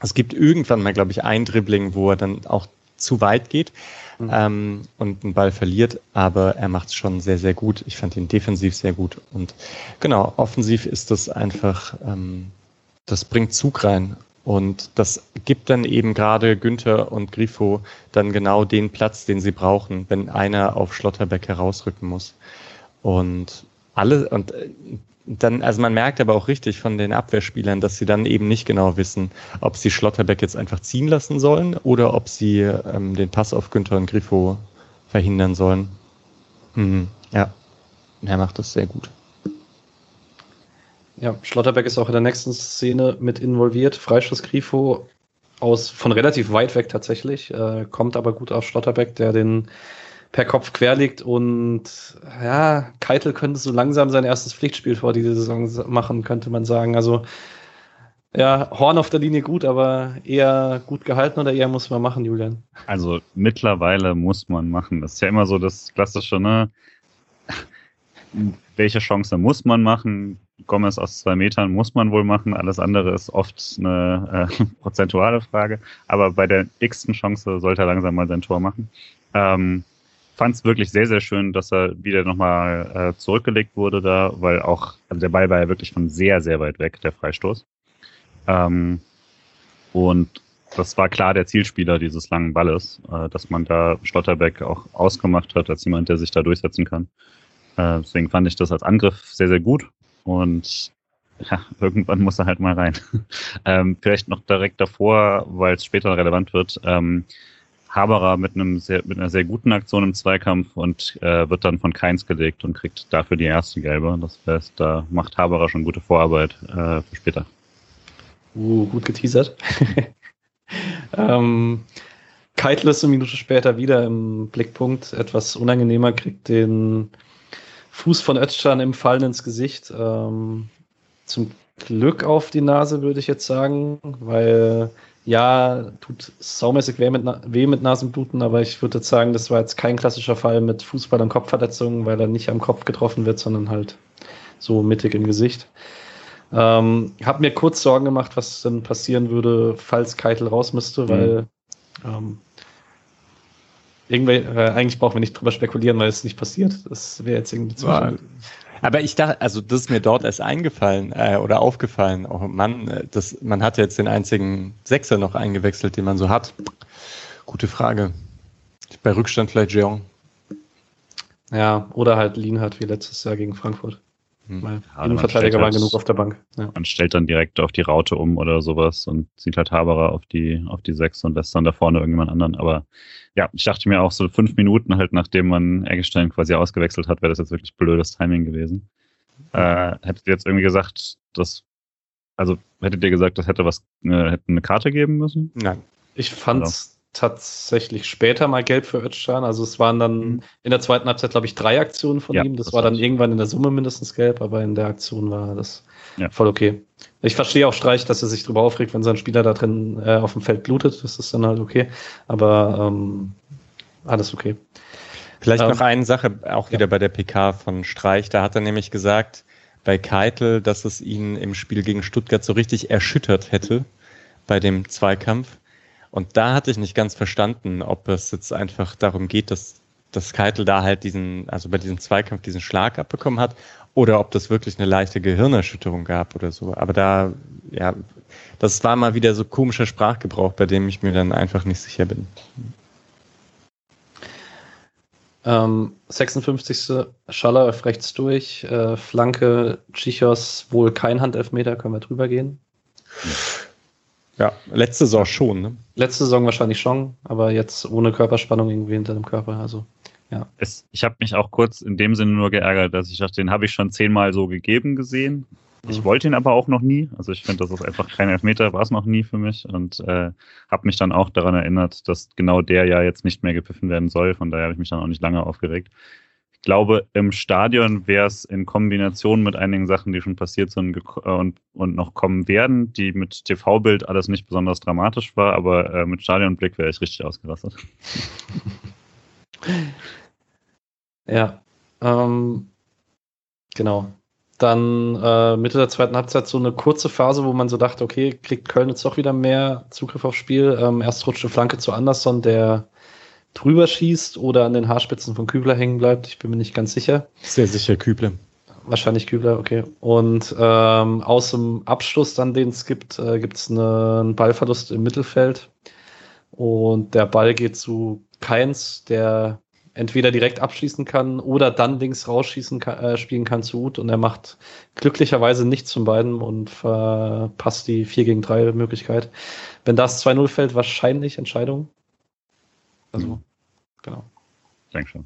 es gibt irgendwann mal, glaube ich, ein Dribbling, wo er dann auch zu weit geht mhm. ähm, und einen Ball verliert, aber er macht es schon sehr, sehr gut. Ich fand ihn defensiv sehr gut und genau, offensiv ist das einfach, ähm, das bringt Zug rein und das gibt dann eben gerade Günther und Grifo dann genau den Platz, den sie brauchen, wenn einer auf Schlotterbeck herausrücken muss und alle und äh, dann, also man merkt aber auch richtig von den Abwehrspielern, dass sie dann eben nicht genau wissen, ob sie Schlotterbeck jetzt einfach ziehen lassen sollen oder ob sie ähm, den Pass auf Günther und Grifo verhindern sollen. Mhm. Ja, er macht das sehr gut. Ja, Schlotterbeck ist auch in der nächsten Szene mit involviert. Freistoß Grifo aus, von relativ weit weg tatsächlich, äh, kommt aber gut auf Schlotterbeck, der den per Kopf querlegt und ja, Keitel könnte so langsam sein erstes Pflichtspiel vor dieser Saison machen, könnte man sagen. Also ja, Horn auf der Linie gut, aber eher gut gehalten oder eher muss man machen, Julian? Also mittlerweile muss man machen. Das ist ja immer so das Klassische, ne? Welche Chance muss man machen? Gomez aus zwei Metern muss man wohl machen. Alles andere ist oft eine äh, prozentuale Frage. Aber bei der x-ten Chance sollte er langsam mal sein Tor machen. Ähm, Fand es wirklich sehr, sehr schön, dass er wieder nochmal äh, zurückgelegt wurde da, weil auch, also der Ball war ja wirklich von sehr, sehr weit weg, der Freistoß. Ähm, und das war klar der Zielspieler dieses langen Balles, äh, dass man da Schlotterbeck auch ausgemacht hat, als jemand, der sich da durchsetzen kann. Äh, deswegen fand ich das als Angriff sehr, sehr gut und ja, irgendwann muss er halt mal rein. ähm, vielleicht noch direkt davor, weil es später relevant wird, ähm, Haberer mit einem sehr, mit einer sehr guten Aktion im Zweikampf und äh, wird dann von Kainz gelegt und kriegt dafür die erste Gelbe. Das heißt, da macht Haberer schon gute Vorarbeit äh, für später. Uh, gut geteasert. ähm, Keitel ist eine Minute später wieder im Blickpunkt. Etwas unangenehmer, kriegt den Fuß von Özcan im Fallen ins Gesicht. Ähm, zum Glück auf die Nase, würde ich jetzt sagen, weil... Ja, tut saumäßig weh mit, Na- weh mit Nasenbluten, aber ich würde jetzt sagen, das war jetzt kein klassischer Fall mit Fußball- und Kopfverletzungen, weil er nicht am Kopf getroffen wird, sondern halt so mittig im Gesicht. Ähm, hab mir kurz Sorgen gemacht, was denn passieren würde, falls Keitel raus müsste, mhm. weil ähm, irgendwie, äh, eigentlich brauchen wir nicht drüber spekulieren, weil es nicht passiert. Das wäre jetzt irgendwie zu viel. Aber ich dachte, also das ist mir dort erst eingefallen äh, oder aufgefallen. Oh Mann, das, man hat jetzt den einzigen Sechser noch eingewechselt, den man so hat. Gute Frage. Bei Rückstand vielleicht Jeong. Ja, oder halt Lienhart wie letztes Jahr gegen Frankfurt. Hm. Weil ja, Innenverteidiger waren halt, genug auf der Bank. Ja. Man stellt dann direkt auf die Raute um oder sowas und zieht halt Haberer auf die, auf die Sechs und lässt dann da vorne irgendjemand anderen. Aber ja, ich dachte mir auch so fünf Minuten halt, nachdem man Eggestein quasi ausgewechselt hat, wäre das jetzt wirklich blödes Timing gewesen. Äh, hättet ihr jetzt irgendwie gesagt, dass, also hättet ihr gesagt, das hätte was, äh, hätte eine Karte geben müssen? Nein. Ich fand's also. tatsächlich später mal gelb für Özcan. Also es waren dann mhm. in der zweiten Halbzeit, glaube ich, drei Aktionen von ja, ihm. Das, das war dann irgendwann in der Summe mindestens gelb, aber in der Aktion war das ja. voll okay. Ich verstehe auch Streich, dass er sich drüber aufregt, wenn sein Spieler da drin äh, auf dem Feld blutet. Das ist dann halt okay. Aber ähm, alles okay. Vielleicht ähm, noch eine Sache, auch wieder ja. bei der P K von Streich. Da hat er nämlich gesagt, bei Keitel, dass es ihn im Spiel gegen Stuttgart so richtig erschüttert hätte bei dem Zweikampf. Und da hatte ich nicht ganz verstanden, ob es jetzt einfach darum geht, dass, dass Keitel da halt diesen, also bei diesem Zweikampf diesen Schlag abbekommen hat. Oder ob das wirklich eine leichte Gehirnerschütterung gab oder so. Aber da, ja, das war mal wieder so komischer Sprachgebrauch, bei dem ich mir dann einfach nicht sicher bin. Ähm, sechsundfünfzigste Schaller auf rechts durch, äh, Flanke, Czichos, wohl kein Handelfmeter, können wir drüber gehen. Ja, letzte Saison schon, ne? Letzte Saison wahrscheinlich schon, aber jetzt ohne Körperspannung irgendwie hinter dem Körper, also... Ja. Es, ich habe mich auch kurz in dem Sinne nur geärgert, dass ich dachte, den habe ich schon zehnmal so gegeben gesehen. Ich mhm. wollte ihn aber auch noch nie. Also ich finde, das ist einfach kein Elfmeter, war es noch nie für mich. Und äh, habe mich dann auch daran erinnert, dass genau der ja jetzt nicht mehr gepfiffen werden soll. Von daher habe ich mich dann auch nicht lange aufgeregt. Ich glaube, im Stadion wäre es in Kombination mit einigen Sachen, die schon passiert sind gek- und, und noch kommen werden, die mit T V-Bild alles nicht besonders dramatisch war, aber äh, mit Stadionblick wäre ich richtig ausgerastet. Ja, ähm, genau. dann äh, Mitte der zweiten Halbzeit so eine kurze Phase, wo man so dachte, okay, kriegt Köln jetzt doch wieder mehr Zugriff aufs Spiel. Ähm, erst rutscht eine Flanke zu Anderson, der drüber schießt oder an den Haarspitzen von Kübler hängen bleibt. Ich bin mir nicht ganz sicher. Sehr sicher Kübler. Wahrscheinlich Kübler, okay. Und ähm, aus dem Abschluss, dann den es gibt, äh, gibt es eine, einen Ballverlust im Mittelfeld. Und der Ball geht zu Kainz, der entweder direkt abschließen kann oder dann links rausschießen kann, äh, spielen kann zu Uth. Und er macht glücklicherweise nichts von beiden und verpasst die vier gegen drei Möglichkeit. Wenn das zwei null fällt, wahrscheinlich Entscheidung. Also, mhm. genau. Ich denke schon,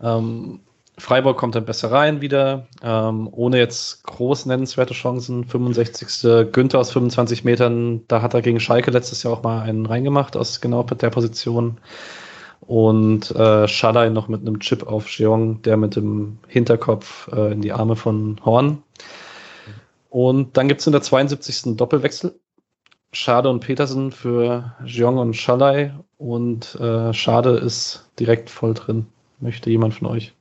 ja. Ähm, Freiburg kommt dann besser rein wieder, ähm, ohne jetzt groß nennenswerte Chancen. fünfundsechzigste Günther aus fünfundzwanzig Metern, da hat er gegen Schalke letztes Jahr auch mal einen reingemacht aus genau der Position. Und äh, Sallai noch mit einem Chip auf Jeong, der mit dem Hinterkopf äh, in die Arme von Horn. Und dann gibt es in der zweiundsiebzigsten Doppelwechsel. Schade und Petersen für Jeong und Sallai. Und äh, Schade ist direkt voll drin. Möchte jemand von euch?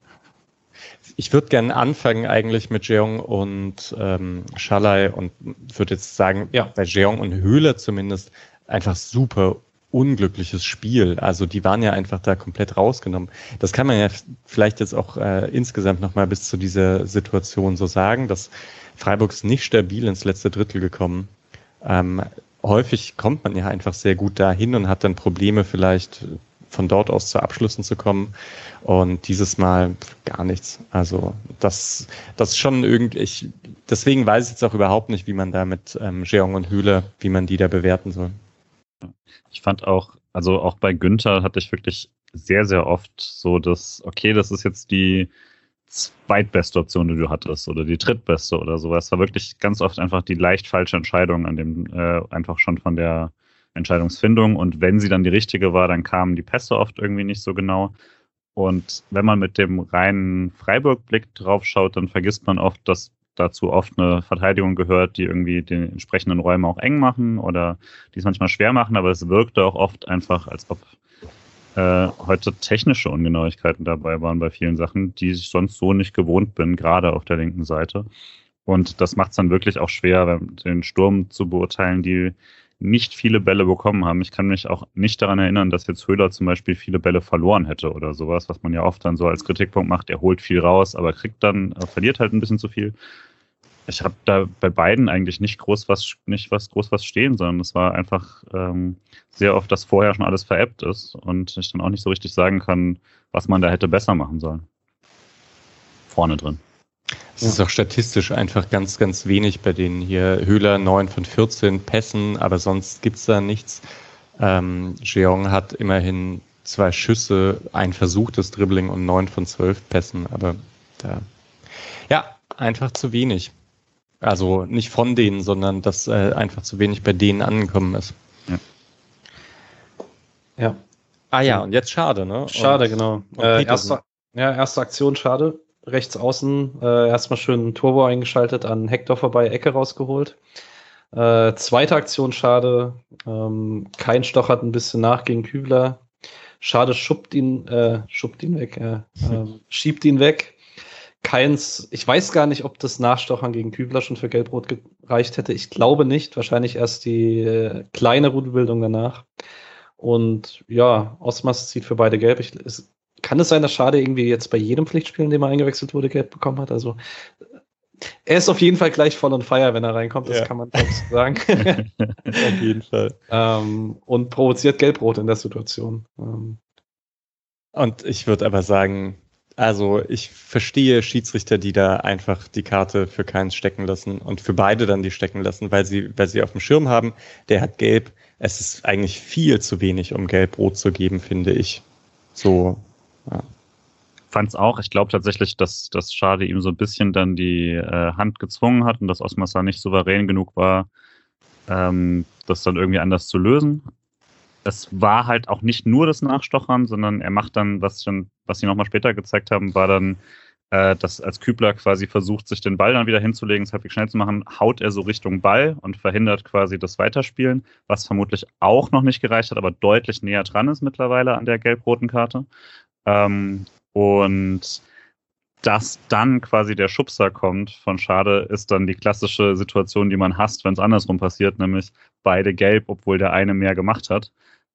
Ich würde gerne anfangen eigentlich mit Jeong und ähm, Sallai und würde jetzt sagen, ja. bei Jeong und Höhler zumindest einfach super unglückliches Spiel. Also die waren ja einfach da komplett rausgenommen. Das kann man ja vielleicht jetzt auch äh, insgesamt nochmal bis zu dieser Situation so sagen, dass Freiburg ist nicht stabil ins letzte Drittel gekommen. Ähm, häufig kommt man ja einfach sehr gut dahin und hat dann Probleme vielleicht von dort aus zu Abschlüssen zu kommen. Und dieses Mal gar nichts. Also das, das ist schon irgendwie, ich, deswegen weiß ich jetzt auch überhaupt nicht, wie man da mit ähm, Jeong und Höhler, wie man die da bewerten soll. Ich fand auch, also auch bei Günther hatte ich wirklich sehr, sehr oft so das, okay, das ist jetzt die zweitbeste Option, die du hattest oder die drittbeste oder sowas. Es war wirklich ganz oft einfach die leicht falsche Entscheidung an dem, äh, einfach schon von der Entscheidungsfindung, und wenn sie dann die richtige war, dann kamen die Pässe oft irgendwie nicht so genau, und wenn man mit dem reinen Freiburg-Blick drauf schaut, dann vergisst man oft, dass dazu oft eine Verteidigung gehört, die irgendwie den entsprechenden Räumen auch eng machen oder die es manchmal schwer machen, aber es wirkte auch oft einfach, als ob äh, heute technische Ungenauigkeiten dabei waren bei vielen Sachen, die ich sonst so nicht gewohnt bin, gerade auf der linken Seite, und das macht es dann wirklich auch schwer, den Sturm zu beurteilen, die nicht viele Bälle bekommen haben. Ich kann mich auch nicht daran erinnern, dass jetzt Höhler zum Beispiel viele Bälle verloren hätte oder sowas, was man ja oft dann so als Kritikpunkt macht. Er holt viel raus, aber kriegt dann, verliert halt ein bisschen zu viel. Ich habe da bei beiden eigentlich nicht groß was, nicht was groß was stehen, sondern es war einfach ähm, sehr oft, dass vorher schon alles veräppt ist und ich dann auch nicht so richtig sagen kann, was man da hätte besser machen sollen. Vorne drin. Es ist auch statistisch einfach ganz, ganz wenig bei denen hier. Höhler neun von vierzehn Pässen, aber sonst gibt es da nichts. Ähm, Jeong hat immerhin zwei Schüsse, ein versuchtes Dribbling und neun von zwölf Pässen, aber da, ja, einfach zu wenig. Also nicht von denen, sondern dass äh, einfach zu wenig bei denen angekommen ist. Ja. ja. Ah ja, und jetzt Schade, ne? Schade, und, genau. Und äh, erste, ja, erste Aktion, Schade. Rechts außen äh, erstmal schön Turbo eingeschaltet, an Hector vorbei, Ecke rausgeholt. Äh, zweite Aktion, Schade. Ähm, Kainz stochert ein bisschen nach gegen Kübler. Schade schubbt ihn, äh, schubbt ihn weg, äh, äh, schiebt ihn weg. Kainz, ich weiß gar nicht, ob das Nachstochern gegen Kübler schon für Gelbrot gereicht hätte. Ich glaube nicht. Wahrscheinlich erst die äh, kleine Rudelbildung danach. Und ja, Osmas zieht für beide Gelb. Ich, es, Kann es sein, dass Schade irgendwie jetzt bei jedem Pflichtspiel, in dem er eingewechselt wurde, Gelb bekommen hat? Also er ist auf jeden Fall gleich voll on fire, wenn er reinkommt, das ja. kann man so sagen. Auf jeden Fall. Ähm, und provoziert Gelbrot in der Situation. Ähm. Und ich würde aber sagen, also ich verstehe Schiedsrichter, die da einfach die Karte für Kainz stecken lassen und für beide dann die stecken lassen, weil sie, weil sie auf dem Schirm haben, der hat Gelb. Es ist eigentlich viel zu wenig, um Gelbrot zu geben, finde ich. So. Ja. Fand es auch. Ich glaube tatsächlich, dass, dass Schade ihm so ein bisschen dann die äh, Hand gezwungen hat und dass Osmas da nicht souverän genug war, ähm, das dann irgendwie anders zu lösen. Es war halt auch nicht nur das Nachstochern, sondern er macht dann, was schon, was sie nochmal später gezeigt haben, war dann, äh, dass als Kübler quasi versucht, sich den Ball dann wieder hinzulegen, es halbwegs schnell zu machen, haut er so Richtung Ball und verhindert quasi das Weiterspielen, was vermutlich auch noch nicht gereicht hat, aber deutlich näher dran ist mittlerweile an der gelb-roten Karte. Ähm, und dass dann quasi der Schubser kommt von Schade, ist dann die klassische Situation, die man hasst, wenn es andersrum passiert, nämlich beide gelb, obwohl der eine mehr gemacht hat.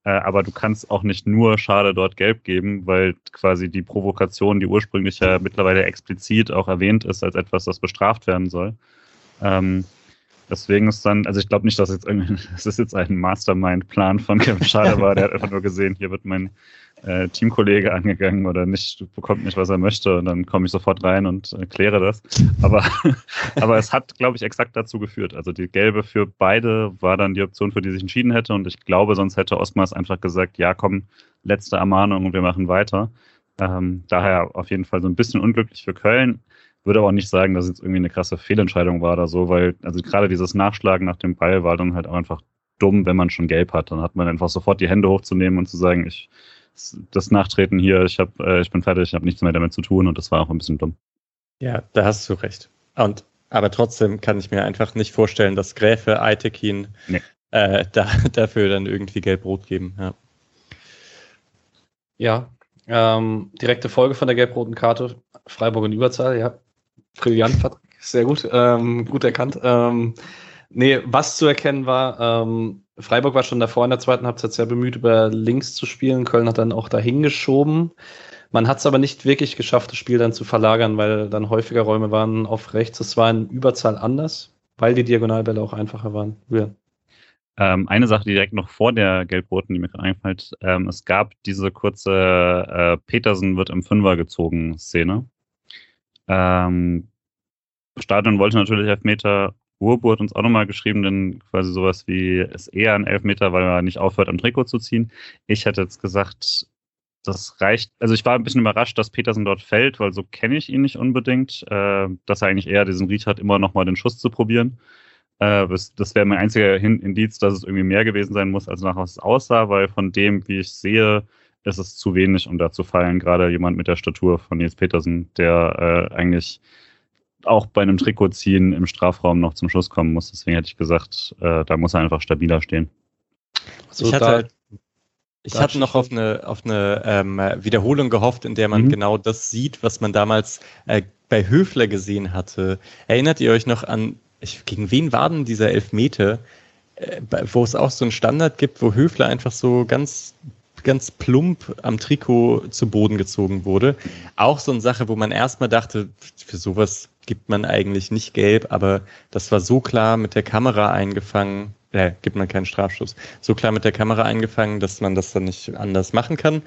Äh, aber du kannst auch nicht nur Schade dort gelb geben, weil quasi die Provokation, die ursprünglich ja mittlerweile explizit auch erwähnt ist, als etwas, das bestraft werden soll. Ähm, deswegen ist dann, also ich glaube nicht, dass jetzt irgendwie, das ist jetzt ein Mastermind-Plan von Kevin Schade war, der hat einfach nur gesehen, hier wird mein Äh, Teamkollege angegangen oder nicht, bekommt nicht, was er möchte, und dann komme ich sofort rein und äh, kläre das. Aber, aber es hat, glaube ich, exakt dazu geführt. Also die gelbe für beide war dann die Option, für die sich entschieden hätte, und ich glaube, sonst hätte Osmars einfach gesagt, ja komm, letzte Ermahnung und wir machen weiter. Ähm, daher auf jeden Fall so ein bisschen unglücklich für Köln. Würde aber auch nicht sagen, dass es jetzt irgendwie eine krasse Fehlentscheidung war oder so, weil also gerade dieses Nachschlagen nach dem Ball war dann halt auch einfach dumm, wenn man schon gelb hat. Dann hat man einfach sofort die Hände hochzunehmen und zu sagen, ich das Nachtreten hier, ich, hab, äh, ich bin fertig, ich habe nichts mehr damit zu tun, und das war auch ein bisschen dumm. Ja, da hast du recht. Und, aber trotzdem kann ich mir einfach nicht vorstellen, dass Gräfe, Aytekin nee. äh, da, dafür dann irgendwie Gelb-Rot geben. Ja, ja ähm, direkte Folge von der gelb-roten Karte, Freiburg in Überzahl, ja, brillant, Patrick, sehr gut, ähm, gut erkannt. Ähm, nee, was zu erkennen war, ähm, Freiburg war schon davor in der zweiten Halbzeit sehr bemüht, über links zu spielen. Köln hat dann auch dahin geschoben. Man hat es aber nicht wirklich geschafft, das Spiel dann zu verlagern, weil dann häufiger Räume waren auf rechts. Es war in Überzahl anders, weil die Diagonalbälle auch einfacher waren. Ja. Ähm, eine Sache direkt noch vor der Gelb-Roten, die mir gerade einfällt. Ähm, es gab diese kurze äh, Petersen wird im Fünfer gezogen Szene. Ähm, Stadion wollte natürlich Elfmeter. Urbu hat uns auch nochmal geschrieben, denn quasi sowas wie, ist eher ein Elfmeter, weil er nicht aufhört, am Trikot zu ziehen. Ich hätte jetzt gesagt, das reicht. Also ich war ein bisschen überrascht, dass Petersen dort fällt, weil so kenne ich ihn nicht unbedingt, äh, dass er eigentlich eher diesen Ried hat, immer nochmal den Schuss zu probieren. Äh, das das wäre mein einziger Indiz, dass es irgendwie mehr gewesen sein muss, als nachher es aussah, weil von dem, wie ich sehe, ist es zu wenig, um da zu fallen. Gerade jemand mit der Statur von Nils Petersen, der äh, eigentlich auch bei einem Trikot ziehen im Strafraum noch zum Schuss kommen muss. Deswegen hätte ich gesagt, äh, da muss er einfach stabiler stehen. Also ich hatte, da, ich da hatte noch auf eine, auf eine ähm, Wiederholung gehofft, in der man mhm. genau das sieht, was man damals äh, bei Höfler gesehen hatte. Erinnert ihr euch noch an, ich, gegen wen war denn dieser Elfmeter, äh, wo es auch so einen Standard gibt, wo Höfler einfach so ganz ganz plump am Trikot zu Boden gezogen wurde. Auch so eine Sache, wo man erstmal dachte, für sowas gibt man eigentlich nicht gelb, aber das war so klar mit der Kamera eingefangen, äh, gibt man keinen Strafstoß, so klar mit der Kamera eingefangen, dass man das dann nicht anders machen kann.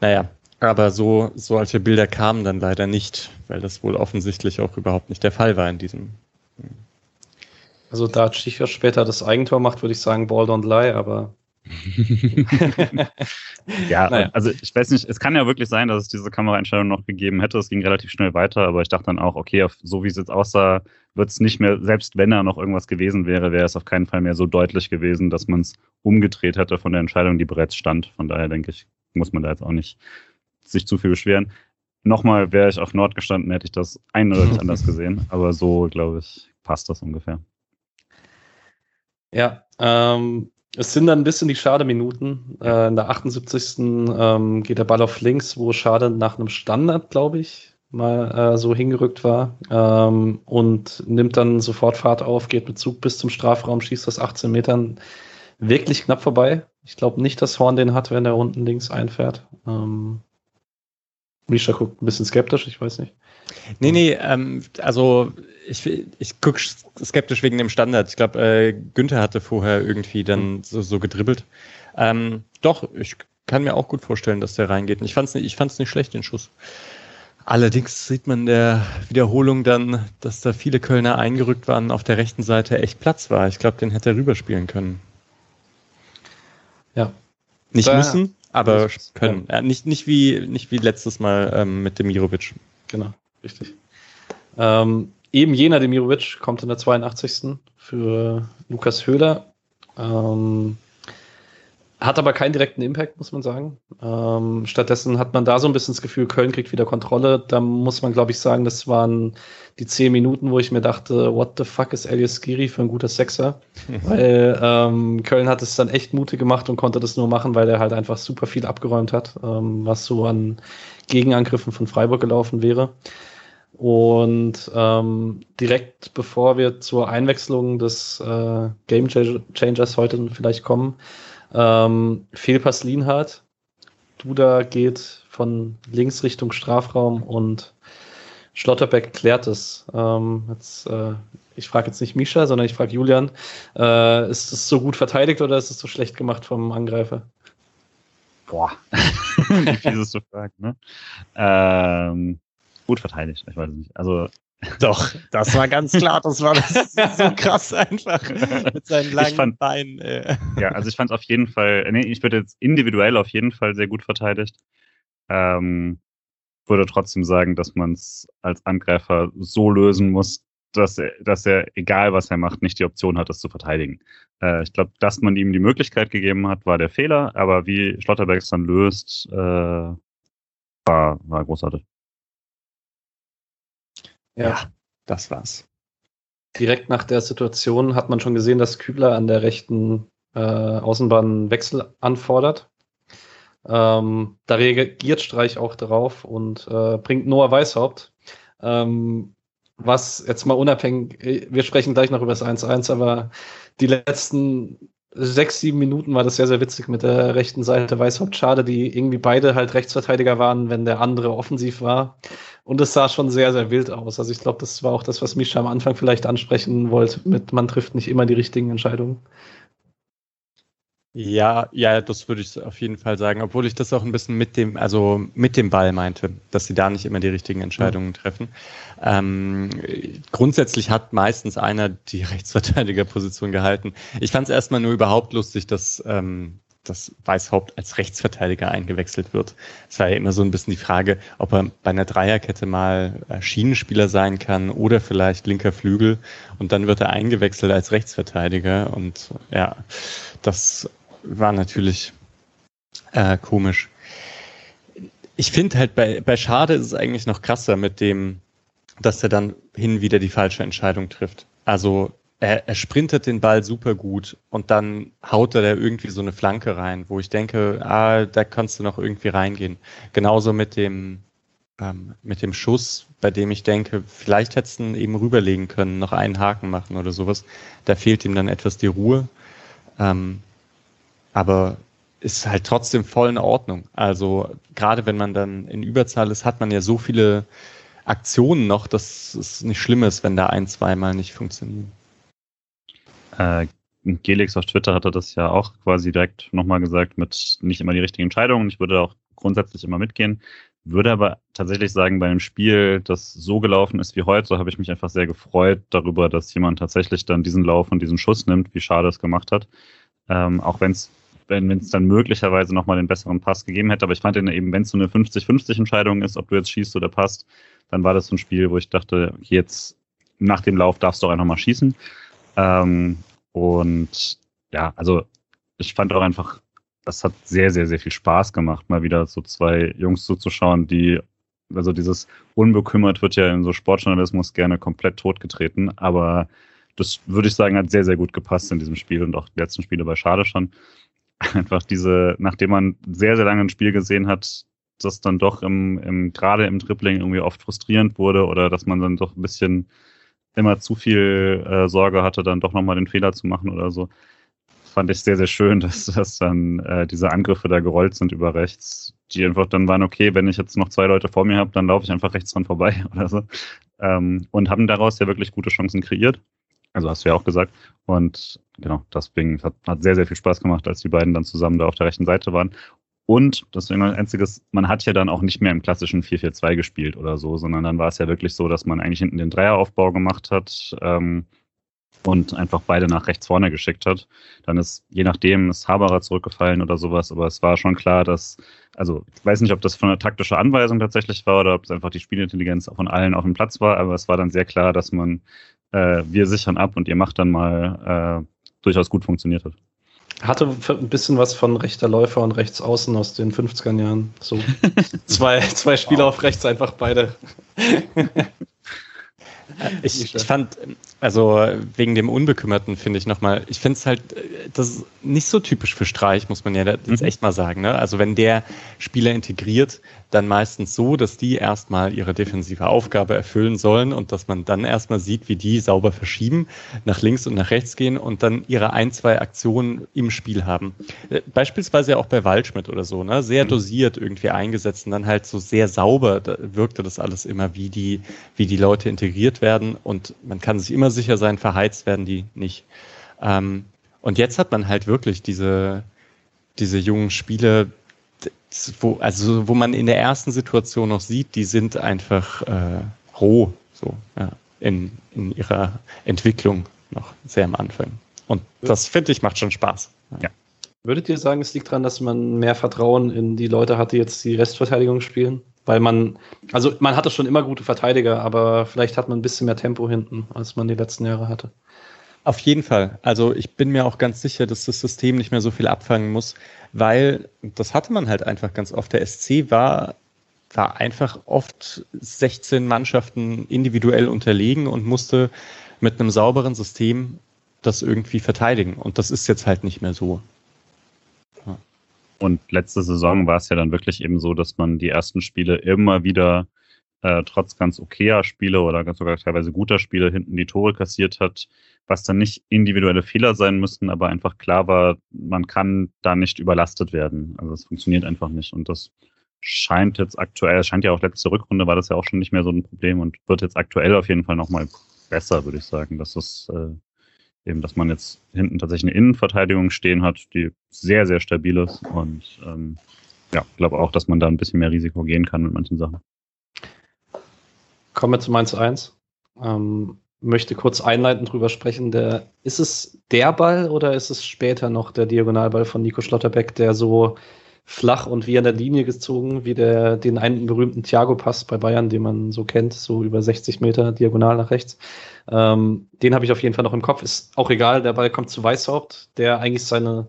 Naja, aber so solche Bilder kamen dann leider nicht, weil das wohl offensichtlich auch überhaupt nicht der Fall war in diesem. Also da Czichos später das Eigentor macht, würde ich sagen, Ball don't lie, aber ja, naja. Also ich weiß nicht, es kann ja wirklich sein, dass es diese Kameraeinstellung noch gegeben hätte, es ging relativ schnell weiter, aber ich dachte dann auch, okay, auf, so wie es jetzt aussah, wird es nicht mehr, selbst wenn da noch irgendwas gewesen wäre, wäre es auf keinen Fall mehr so deutlich gewesen, dass man es umgedreht hätte von der Entscheidung, die bereits stand, von daher denke ich, muss man da jetzt auch nicht sich zu viel beschweren. Nochmal, wäre ich auf Nord gestanden, hätte ich das eindeutig anders gesehen, aber so, glaube ich, passt das ungefähr. Ja, ähm es sind dann ein bisschen die Schade-Minuten. Äh, in der achtundsiebzigsten Ähm, geht der Ball auf links, wo Schade nach einem Standard, glaube ich, mal äh, so hingerückt war. Ähm, und nimmt dann sofort Fahrt auf, geht mit Zug bis zum Strafraum, schießt aus achtzehn Metern wirklich knapp vorbei. Ich glaube nicht, dass Horn den hat, wenn er unten links einfährt. Ähm, Mischa guckt ein bisschen skeptisch, ich weiß nicht. Nee, nee, ähm, also ich, ich gucke skeptisch wegen dem Standard. Ich glaube, äh, Günther hatte vorher irgendwie dann so, so gedribbelt. Ähm, doch, ich kann mir auch gut vorstellen, dass der reingeht. Ich fand's nicht, ich fand's nicht schlecht, den Schuss. Allerdings sieht man in der Wiederholung dann, dass da viele Kölner eingerückt waren, auf der rechten Seite echt Platz war. Ich glaube, den hätte er rüberspielen können. Ja. Nicht da, müssen, aber können. Ja. Nicht, nicht, wie, nicht wie letztes Mal ähm, mit Demirović. Genau, richtig. Ähm, eben jener Demirović kommt in der zweiundachtzigsten für Lukas Höfler. Ähm, hat aber keinen direkten Impact, muss man sagen. Ähm, stattdessen hat man da so ein bisschen das Gefühl, Köln kriegt wieder Kontrolle. Da muss man, glaube ich, sagen, das waren die zehn Minuten, wo ich mir dachte, what the fuck ist Ellyes Skhiri für ein guter Sechser? Mhm. Weil ähm, Köln hat es dann echt mutig gemacht und konnte das nur machen, weil er halt einfach super viel abgeräumt hat, ähm, was so an Gegenangriffen von Freiburg gelaufen wäre. Und ähm, direkt bevor wir zur Einwechslung des äh, Game Changers heute vielleicht kommen, ähm, Fehlpass Lienhart. Duda geht von links Richtung Strafraum und Schlotterbeck klärt es. Ähm, jetzt, äh, ich frage jetzt nicht Mischa, sondern ich frage Julian. Äh, ist es so gut verteidigt oder ist es so schlecht gemacht vom Angreifer? Boah, dieses zu fragen, ne? Ähm, gut verteidigt, ich weiß es nicht. Also doch, das war ganz klar, das war das so krass einfach mit seinen langen fand, Beinen. Äh. Ja, also ich fand es auf jeden Fall, nee, ich würde jetzt individuell auf jeden Fall sehr gut verteidigt. Ähm, würde trotzdem sagen, dass man es als Angreifer so lösen muss, dass er, dass er, egal was er macht, nicht die Option hat, das zu verteidigen. Äh, ich glaube, dass man ihm die Möglichkeit gegeben hat, war der Fehler, aber wie Schlotterbeck es dann löst, äh, war, war großartig. Ja. ja, das war's. Direkt nach der Situation hat man schon gesehen, dass Kübler an der rechten äh, Außenbahn einen Wechsel anfordert. Ähm, da reagiert Streich auch darauf und äh, bringt Noah Weißhaupt. Ähm, was jetzt mal unabhängig, wir sprechen gleich noch über das eins eins, aber die letzten sechs, sieben Minuten war das sehr, sehr witzig mit der rechten Seite Weißhaupt, Schade, die irgendwie beide halt Rechtsverteidiger waren, wenn der andere offensiv war. Und es sah schon sehr, sehr wild aus. Also ich glaube, das war auch das, was Mischa am Anfang vielleicht ansprechen wollte, mit man trifft nicht immer die richtigen Entscheidungen. Ja, ja, das würde ich auf jeden Fall sagen, obwohl ich das auch ein bisschen mit dem, also mit dem Ball meinte, dass sie da nicht immer die richtigen Entscheidungen treffen. Ähm, grundsätzlich hat meistens einer die Rechtsverteidigerposition gehalten. Ich fand es erstmal nur überhaupt lustig, dass ähm, dass Weißhaupt als Rechtsverteidiger eingewechselt wird. Es war ja immer so ein bisschen die Frage, ob er bei einer Dreierkette mal Schienenspieler sein kann oder vielleicht linker Flügel. Und dann wird er eingewechselt als Rechtsverteidiger. Und ja, das war natürlich äh, komisch. Ich finde halt, bei, bei Schade ist es eigentlich noch krasser mit dem, dass er dann hin und wieder die falsche Entscheidung trifft. Also Er, er sprintet den Ball super gut und dann haut er da irgendwie so eine Flanke rein, wo ich denke, ah, da kannst du noch irgendwie reingehen. Genauso mit dem, ähm, mit dem Schuss, bei dem ich denke, vielleicht hättest du ihn eben rüberlegen können, noch einen Haken machen oder sowas. Da fehlt ihm dann etwas die Ruhe. Ähm, aber ist halt trotzdem voll in Ordnung. Also gerade wenn man dann in Überzahl ist, hat man ja so viele Aktionen noch, dass es nicht schlimm ist, wenn da ein-, zweimal nicht funktionieren. Äh, Gelix auf Twitter hatte das ja auch quasi direkt nochmal gesagt mit nicht immer die richtigen Entscheidungen. Ich würde auch grundsätzlich immer mitgehen. Würde aber tatsächlich sagen, bei einem Spiel, das so gelaufen ist wie heute, habe ich mich einfach sehr gefreut darüber, dass jemand tatsächlich dann diesen Lauf und diesen Schuss nimmt, wie Schade es gemacht hat. Ähm, auch wenn's, wenn es dann möglicherweise nochmal den besseren Pass gegeben hätte. Aber ich fand eben, wenn es so eine fünfzig fünfzig Entscheidung ist, ob du jetzt schießt oder passt, dann war das so ein Spiel, wo ich dachte, jetzt nach dem Lauf darfst du auch einfach mal schießen. Ähm, und ja, also ich fand auch einfach, das hat sehr, sehr, sehr viel Spaß gemacht, mal wieder so zwei Jungs zuzuschauen, die, also dieses unbekümmert wird ja in so Sportjournalismus gerne komplett totgetreten, aber das würde ich sagen, hat sehr, sehr gut gepasst in diesem Spiel und auch die letzten Spiele bei Schade schon. Einfach diese, nachdem man sehr, sehr lange ein Spiel gesehen hat, das dann doch im, im gerade im Dribbling irgendwie oft frustrierend wurde oder dass man dann doch ein bisschen immer zu viel äh, Sorge hatte, dann doch nochmal den Fehler zu machen oder so. Fand ich sehr, sehr schön, dass, dass dann äh, diese Angriffe da gerollt sind über rechts, die einfach dann waren, okay, wenn ich jetzt noch zwei Leute vor mir habe, dann laufe ich einfach rechts dran vorbei oder so. Ähm, und haben daraus ja wirklich gute Chancen kreiert. Also hast du ja auch gesagt. Und genau, deswegen hat, hat sehr, sehr viel Spaß gemacht, als die beiden dann zusammen da auf der rechten Seite waren. Und, deswegen ein einziges, man hat ja dann auch nicht mehr im klassischen vier vier zwei gespielt oder so, sondern dann war es ja wirklich so, dass man eigentlich hinten den Dreieraufbau gemacht hat ähm, und einfach beide nach rechts vorne geschickt hat. Dann ist, je nachdem, ist Haberer zurückgefallen oder sowas, aber es war schon klar, dass, also ich weiß nicht, ob das von einer taktischen Anweisung tatsächlich war oder ob es einfach die Spielintelligenz von allen auf dem Platz war, aber es war dann sehr klar, dass man, äh, wir sichern ab und ihr macht dann mal, äh, durchaus gut funktioniert hat. Hatte ein bisschen was von rechter Läufer und rechts außen aus den fünfziger Jahren. So zwei, zwei Spieler wow. Auf rechts, einfach beide. Ich, ich fand, also wegen dem Unbekümmerten finde ich nochmal, ich finde es halt, das ist nicht so typisch für Streich, muss man ja jetzt echt mal sagen. Ne? Also wenn der Spieler integriert, dann meistens so, dass die erstmal ihre defensive Aufgabe erfüllen sollen und dass man dann erstmal sieht, wie die sauber verschieben, nach links und nach rechts gehen und dann ihre ein, zwei Aktionen im Spiel haben. Beispielsweise ja auch bei Waldschmidt oder so, ne? Sehr dosiert irgendwie eingesetzt und dann halt so sehr sauber, da wirkte das alles immer, wie die, wie die Leute integriert werden und man kann sich immer sicher sein, verheizt werden die nicht. Ähm, und jetzt hat man halt wirklich diese, diese jungen Spieler, wo, also wo man in der ersten Situation noch sieht, die sind einfach äh, roh so, ja, in, in ihrer Entwicklung noch sehr am Anfang. Und das, finde ich, macht schon Spaß. Ja. Würdet ihr sagen, es liegt daran, dass man mehr Vertrauen in die Leute hat, die jetzt die Restverteidigung spielen? Weil man, also man hatte schon immer gute Verteidiger, aber vielleicht hat man ein bisschen mehr Tempo hinten, als man die letzten Jahre hatte. Auf jeden Fall. Also ich bin mir auch ganz sicher, dass das System nicht mehr so viel abfangen muss, weil das hatte man halt einfach ganz oft. Der S C war, war einfach oft sechzehn Mannschaften individuell unterlegen und musste mit einem sauberen System das irgendwie verteidigen. Und das ist jetzt halt nicht mehr so. Ja. Und letzte Saison war es ja dann wirklich eben so, dass man die ersten Spiele immer wieder Äh, trotz ganz okayer Spiele oder ganz sogar teilweise guter Spiele hinten die Tore kassiert hat, was dann nicht individuelle Fehler sein müssten, aber einfach klar war, man kann da nicht überlastet werden. Also es funktioniert einfach nicht und das scheint jetzt aktuell, scheint ja auch letzte Rückrunde war das ja auch schon nicht mehr so ein Problem und wird jetzt aktuell auf jeden Fall nochmal besser, würde ich sagen, dass das äh, eben, dass man jetzt hinten tatsächlich eine Innenverteidigung stehen hat, die sehr, sehr stabil ist und ähm, ja, ich glaube auch, dass man da ein bisschen mehr Risiko gehen kann mit manchen Sachen. Kommen wir zum eins zu eins. Ähm, möchte kurz einleitend drüber sprechen. Der, ist es der Ball oder ist es später noch der Diagonalball von Nico Schlotterbeck, der so flach und wie an der Linie gezogen, wie der den einen berühmten Thiago-Pass bei Bayern, den man so kennt, so über sechzig Meter diagonal nach rechts. Ähm, den habe ich auf jeden Fall noch im Kopf. Ist auch egal, der Ball kommt zu Weißhaupt, der eigentlich seine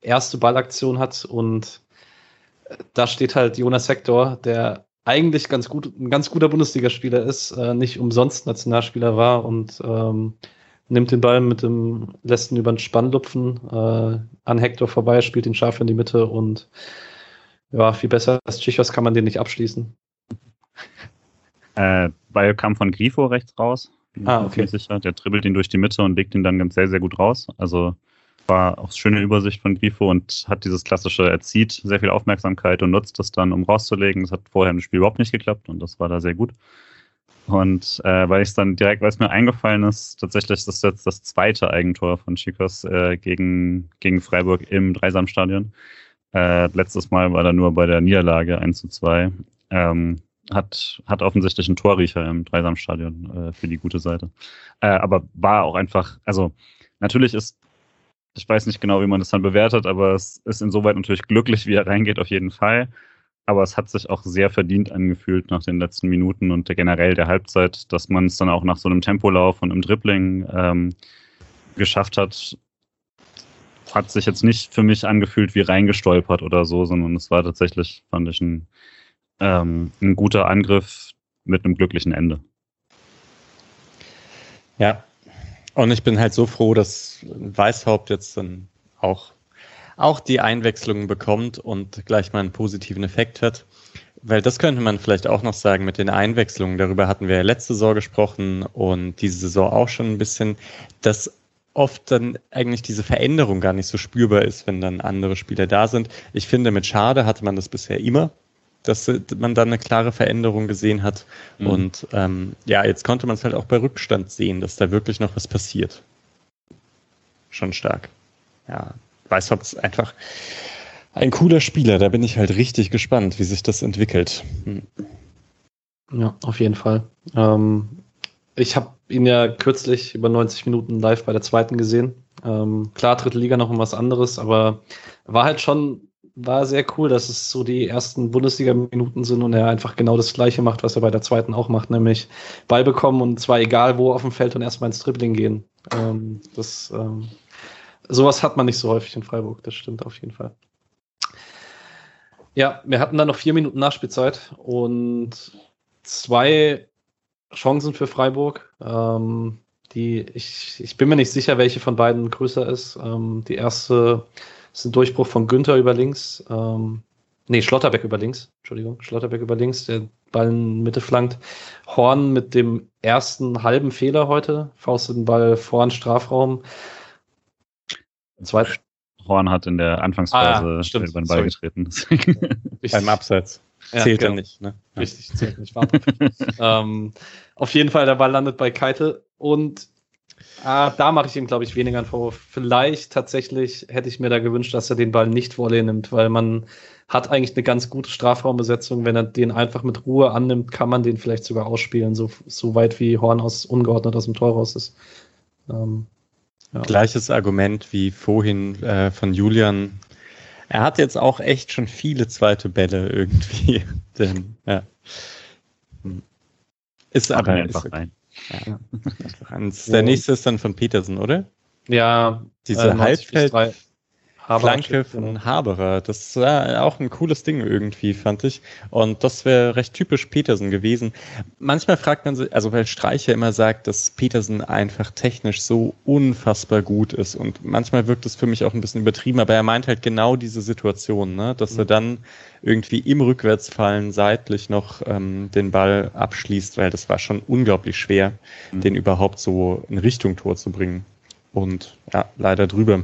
erste Ballaktion hat und da steht halt Jonas Hector, der eigentlich ganz gut, ein ganz guter Bundesligaspieler ist, äh, nicht umsonst Nationalspieler war und ähm, nimmt den Ball mit dem, lässt ihn über den Spann lupfen, äh, an Hector vorbei, spielt ihn scharf in die Mitte und ja, viel besser als Czichos kann man den nicht abschließen. Äh, Ball kam von Grifo rechts raus. Ah, okay. Sicher. Der dribbelt ihn durch die Mitte und legt ihn dann ganz sehr, sehr gut raus. Also war auch eine schöne Übersicht von Grifo und hat dieses klassische, er zieht sehr viel Aufmerksamkeit und nutzt das dann, um rauszulegen. Das hat vorher im Spiel überhaupt nicht geklappt und das war da sehr gut. Und äh, weil ich es dann direkt, weil es mir eingefallen ist, tatsächlich ist das jetzt das zweite Eigentor von Czichos äh, gegen, gegen Freiburg im Dreisamstadion. Äh, letztes Mal war er nur bei der Niederlage eins zu zwei. Ähm, Hat, hat offensichtlich einen Torriecher im Dreisamstadion äh, für die gute Seite. Äh, aber war auch einfach, also natürlich ist ich weiß nicht genau, wie man das dann bewertet, aber es ist insoweit natürlich glücklich, wie er reingeht, auf jeden Fall. Aber es hat sich auch sehr verdient angefühlt nach den letzten Minuten und generell der Halbzeit, dass man es dann auch nach so einem Tempolauf und einem Dribbling ähm, geschafft hat. Hat sich jetzt nicht für mich angefühlt wie reingestolpert oder so, sondern es war tatsächlich, fand ich, ein, ähm, ein guter Angriff mit einem glücklichen Ende. Ja. Und ich bin halt so froh, dass Weißhaupt jetzt dann auch, auch die Einwechslungen bekommt und gleich mal einen positiven Effekt hat. Weil das könnte man vielleicht auch noch sagen mit den Einwechslungen. Darüber hatten wir ja letzte Saison gesprochen und diese Saison auch schon ein bisschen, dass oft dann eigentlich diese Veränderung gar nicht so spürbar ist, wenn dann andere Spieler da sind. Ich finde, mit Schade hatte man das bisher immer, dass man dann eine klare Veränderung gesehen hat. Mhm. Und ähm, ja, jetzt konnte man es halt auch bei Rückstand sehen, dass da wirklich noch was passiert. Schon stark. Ja, Weißhaupt ist einfach ein cooler Spieler. Da bin ich halt richtig gespannt, wie sich das entwickelt. Mhm. Ja, auf jeden Fall. Ähm, ich habe ihn ja kürzlich über neunzig Minuten live bei der zweiten gesehen. Ähm, klar, dritte Liga noch um was anderes, aber war halt schon... War sehr cool, dass es so die ersten Bundesliga-Minuten sind und er einfach genau das Gleiche macht, was er bei der zweiten auch macht, nämlich Ball bekommen und zwar egal wo auf dem Feld und erstmal ins Dribbling gehen. Ähm, das, ähm, sowas hat man nicht so häufig in Freiburg, das stimmt auf jeden Fall. Ja, wir hatten dann noch vier Minuten Nachspielzeit und zwei Chancen für Freiburg. Ähm, die, ich, ich bin mir nicht sicher, welche von beiden größer ist. Ähm, die erste ist ein Durchbruch von Günther über links. Ähm, nee, Schlotterbeck über links. Entschuldigung, Schlotterbeck über links, der Ball in Mitte flankt. Horn mit dem ersten halben Fehler heute. Faust den Ball vor den Strafraum. Zweiter. Horn hat in der Anfangsphase ah, stimmt, über den Ball sorry. getreten. Beim Abseits. Ja, zählt genau. er nicht. Ne? Ja. Richtig, zählt nicht. ähm, auf jeden Fall, der Ball landet bei Keitel. Und ah, da mache ich ihm, glaube ich, weniger einen Vorwurf. Vielleicht tatsächlich hätte ich mir da gewünscht, dass er den Ball nicht Volley nimmt, weil man hat eigentlich eine ganz gute Strafraumbesetzung. Wenn er den einfach mit Ruhe annimmt, kann man den vielleicht sogar ausspielen, so, so weit wie Horn aus, ungeordnet aus dem Tor raus ist. Ähm, ja. Gleiches Argument wie vorhin äh, von Julian. Er hat jetzt auch echt schon viele zweite Bälle irgendwie. Denn, ja. Ist aber einfach ist, rein. Ja. So. Der nächste ist dann von Petersen, oder? Ja. Diese äh, Halbfeld-Flanke von Haberer. Das war auch ein cooles Ding irgendwie, fand ich. Und das wäre recht typisch Petersen gewesen. Manchmal fragt man sich, also weil Streich ja immer sagt, dass Petersen einfach technisch so unfassbar gut ist. Und manchmal wirkt es für mich auch ein bisschen übertrieben, aber er meint halt genau diese Situation, ne? Dass mhm. er dann irgendwie im Rückwärtsfallen seitlich noch ähm, den Ball abschließt, weil das war schon unglaublich schwer, mhm. den überhaupt so in Richtung Tor zu bringen. Und ja, leider drüber.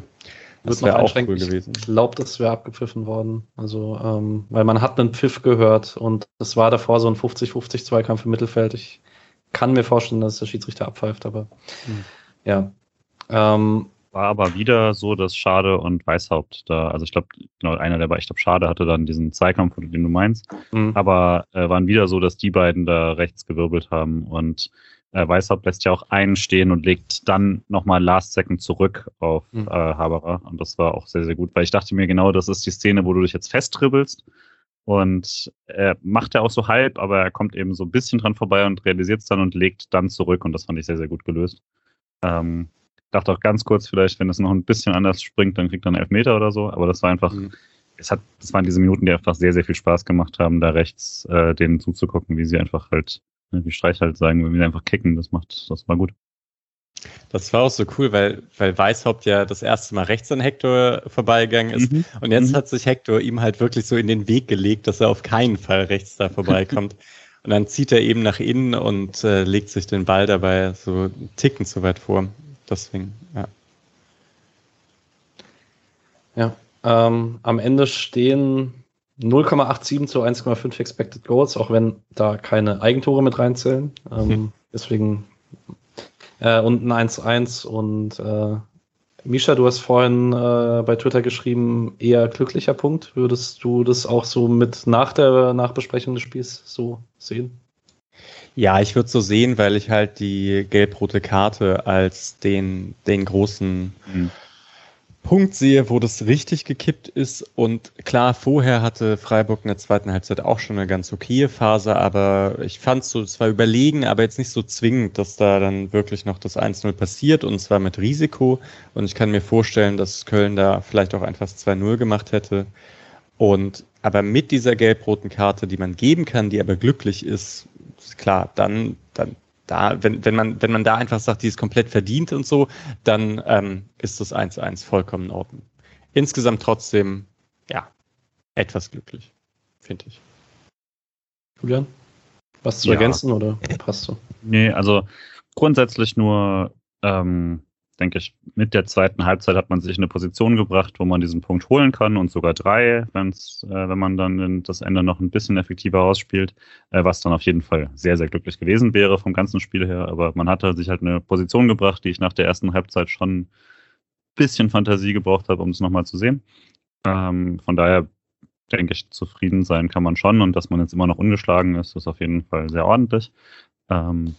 Das wäre auch cool gewesen. Ich glaube, das wäre abgepfiffen worden. Also, ähm, weil man hat einen Pfiff gehört und es war davor so ein fünfzig fünfzig Zweikampf im Mittelfeld. Ich kann mir vorstellen, dass der Schiedsrichter abpfeift, aber hm. ja. Ähm, war aber wieder so, dass Schade und Weißhaupt da, also ich glaube, genau einer der beiden, ich glaube, Schade hatte dann diesen Zweikampf, den du meinst, mhm. aber äh, waren wieder so, dass die beiden da rechts gewirbelt haben und äh, Weißhaupt lässt ja auch einen stehen und legt dann nochmal Last Second zurück auf mhm. äh, Haberer und das war auch sehr, sehr gut, weil ich dachte mir genau, das ist die Szene, wo du dich jetzt festdribbelst und er macht ja auch so halb, aber er kommt eben so ein bisschen dran vorbei und realisiert es dann und legt dann zurück und das fand ich sehr, sehr gut gelöst. Ähm, dachte auch ganz kurz vielleicht, wenn es noch ein bisschen anders springt, dann kriegt er einen Elfmeter oder so. Aber das war einfach, mhm. es hat, das waren diese Minuten, die einfach sehr, sehr viel Spaß gemacht haben, da rechts äh, denen zuzugucken, wie sie einfach halt, wie Streich halt sagen, wenn wir einfach kicken, das macht, das war gut. Das war auch so cool, weil, weil Weißhaupt ja das erste Mal rechts an Hector vorbeigegangen ist. Mhm. Und jetzt mhm. hat sich Hector ihm halt wirklich so in den Weg gelegt, dass er auf keinen Fall rechts da vorbeikommt. Und dann zieht er eben nach innen und äh, legt sich den Ball dabei so einen Ticken zu weit vor. Deswegen, ja. Ja, ähm, am Ende stehen null Komma siebenundachtzig zu eins Komma fünf Expected Goals, auch wenn da keine Eigentore mit reinzählen. Ähm, mhm. Deswegen äh, und ein eins eins und äh, Misha, du hast vorhin äh, bei Twitter geschrieben, eher glücklicher Punkt. Würdest du das auch so mit nach der Nachbesprechung des Spiels so sehen? Ja, ich würde so sehen, weil ich halt die gelb-rote Karte als den, den großen mhm. Punkt sehe, wo das richtig gekippt ist. Und klar, vorher hatte Freiburg in der zweiten Halbzeit auch schon eine ganz okaye Phase, aber ich fand es so zwar überlegen, aber jetzt nicht so zwingend, dass da dann wirklich noch das eins null passiert und zwar mit Risiko. Und ich kann mir vorstellen, dass Köln da vielleicht auch einfach zwei null gemacht hätte. Und aber mit dieser gelb-roten Karte, die man geben kann, die aber glücklich ist, klar, dann, dann da, wenn, wenn man, wenn man da einfach sagt, die ist komplett verdient und so, dann ähm, ist das eins eins vollkommen in Ordnung. Insgesamt trotzdem, ja, etwas glücklich, finde ich. Julian, was zu ja. ergänzen oder passt so? Nee, also grundsätzlich nur, ähm, denke ich, mit der zweiten Halbzeit hat man sich in eine Position gebracht, wo man diesen Punkt holen kann und sogar drei, wenn's, äh, wenn man dann das Ende noch ein bisschen effektiver ausspielt, äh, was dann auf jeden Fall sehr, sehr glücklich gewesen wäre vom ganzen Spiel her. Aber man hatte sich halt eine Position gebracht, die ich nach der ersten Halbzeit schon ein bisschen Fantasie gebraucht habe, um es nochmal zu sehen. Ähm, von daher denke ich, zufrieden sein kann man schon und dass man jetzt immer noch ungeschlagen ist, ist auf jeden Fall sehr ordentlich. Ähm,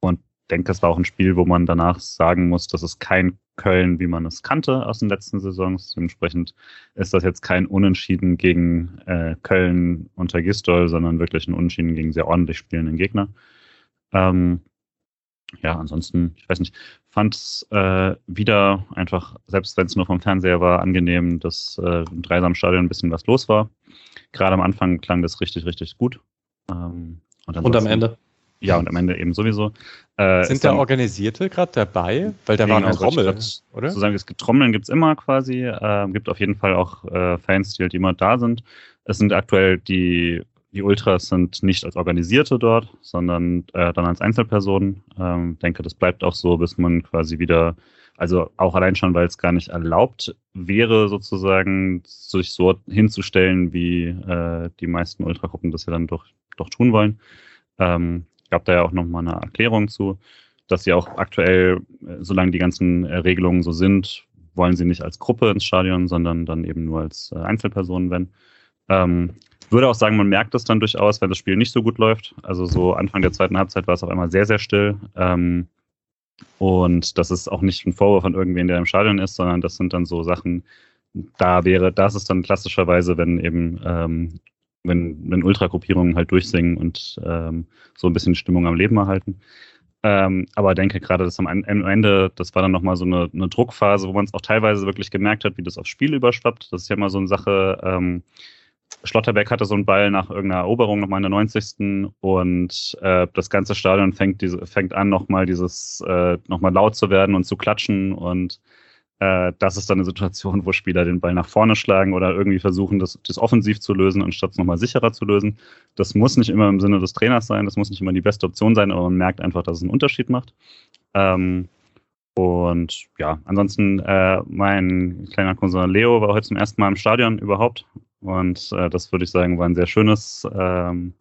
und Ich denke, das war auch ein Spiel, wo man danach sagen muss, das ist kein Köln, wie man es kannte aus den letzten Saisons. Dementsprechend ist das jetzt kein Unentschieden gegen äh, Köln unter Gistol, sondern wirklich ein Unentschieden gegen sehr ordentlich spielenden Gegner. Ähm, ja, ansonsten, ich weiß nicht, fand es äh, wieder einfach, selbst wenn es nur vom Fernseher war, angenehm, dass äh, im Dreisamstadion ein bisschen was los war. Gerade am Anfang klang das richtig, richtig gut. Ähm, und, und am Ende? Ja, und am Ende eben sowieso. Äh, Sind da Organisierte gerade dabei? Weil da war ein Trommel, oder? Sozusagen, das Trommeln gibt es immer quasi. Äh, gibt auf jeden Fall auch äh, Fans, die halt immer da sind. Es sind aktuell die, die Ultras sind nicht als Organisierte dort, sondern äh, dann als Einzelpersonen. Ich ähm, denke, das bleibt auch so, bis man quasi wieder, also auch allein schon, weil es gar nicht erlaubt wäre, sozusagen sich so hinzustellen, wie äh, die meisten Ultragruppen das ja dann doch, doch tun wollen. Ähm, gab da ja auch nochmal eine Erklärung zu, dass sie auch aktuell, solange die ganzen Regelungen so sind, wollen sie nicht als Gruppe ins Stadion, sondern dann eben nur als Einzelpersonen, wenn. Ähm, würde auch sagen, man merkt das dann durchaus, wenn das Spiel nicht so gut läuft. Also so Anfang der zweiten Halbzeit war es auf einmal sehr, sehr still. Ähm, und das ist auch nicht ein Vorwurf an irgendwen, der im Stadion ist, sondern das sind dann so Sachen, da wäre, das ist dann klassischerweise, wenn eben ähm, wenn, wenn Ultragruppierungen halt durchsingen und ähm, so ein bisschen Stimmung am Leben erhalten. Ähm, aber denke gerade, dass am Ende, das war dann nochmal so eine, eine Druckphase, wo man es auch teilweise wirklich gemerkt hat, wie das aufs Spiel überschwappt. Das ist ja immer so eine Sache, ähm, Schlotterbeck hatte so einen Ball nach irgendeiner Eroberung nochmal in der neunzigsten und äh, das ganze Stadion fängt, diese, fängt an, nochmal dieses, äh, nochmal laut zu werden und zu klatschen und äh, das ist dann eine Situation, wo Spieler den Ball nach vorne schlagen oder irgendwie versuchen, das, das offensiv zu lösen, anstatt es nochmal sicherer zu lösen. Das muss nicht immer im Sinne des Trainers sein, das muss nicht immer die beste Option sein, aber man merkt einfach, dass es einen Unterschied macht. Ähm, Und ja, ansonsten, äh, mein kleiner Cousin Leo war heute zum ersten Mal im Stadion überhaupt. Und äh, das würde ich sagen, war ein sehr schönes, ähm,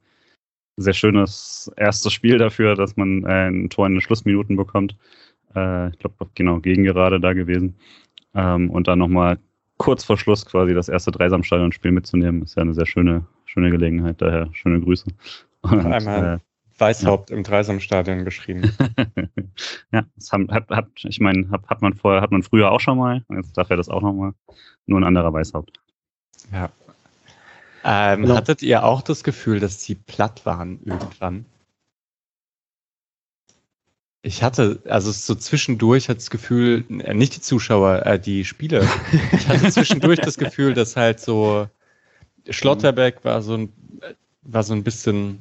sehr schönes erstes Spiel dafür, dass man äh, ein Tor in den Schlussminuten bekommt. Äh, ich glaube, genau, gegen gerade da gewesen. Ähm, und dann nochmal kurz vor Schluss quasi das erste Dreisamstadion-Spiel mitzunehmen, ist ja eine sehr schöne, schöne Gelegenheit. Daher schöne Grüße. Und, Einmal. Äh, Weißhaupt ja. Im Dreisamstadion geschrieben. Ja, das hat, hat, ich meine, hat, hat man vorher, hat man früher auch schon mal. Jetzt darf er das auch nochmal. Nur ein anderer Weißhaupt. Ja. Ähm, ja. Hattet ihr auch das Gefühl, dass die platt waren irgendwann? Ich hatte, also so zwischendurch hat das Gefühl, nicht die Zuschauer, äh, die Spieler. Ich hatte zwischendurch das Gefühl, dass halt so Schlotterbeck war so ein, war so ein bisschen.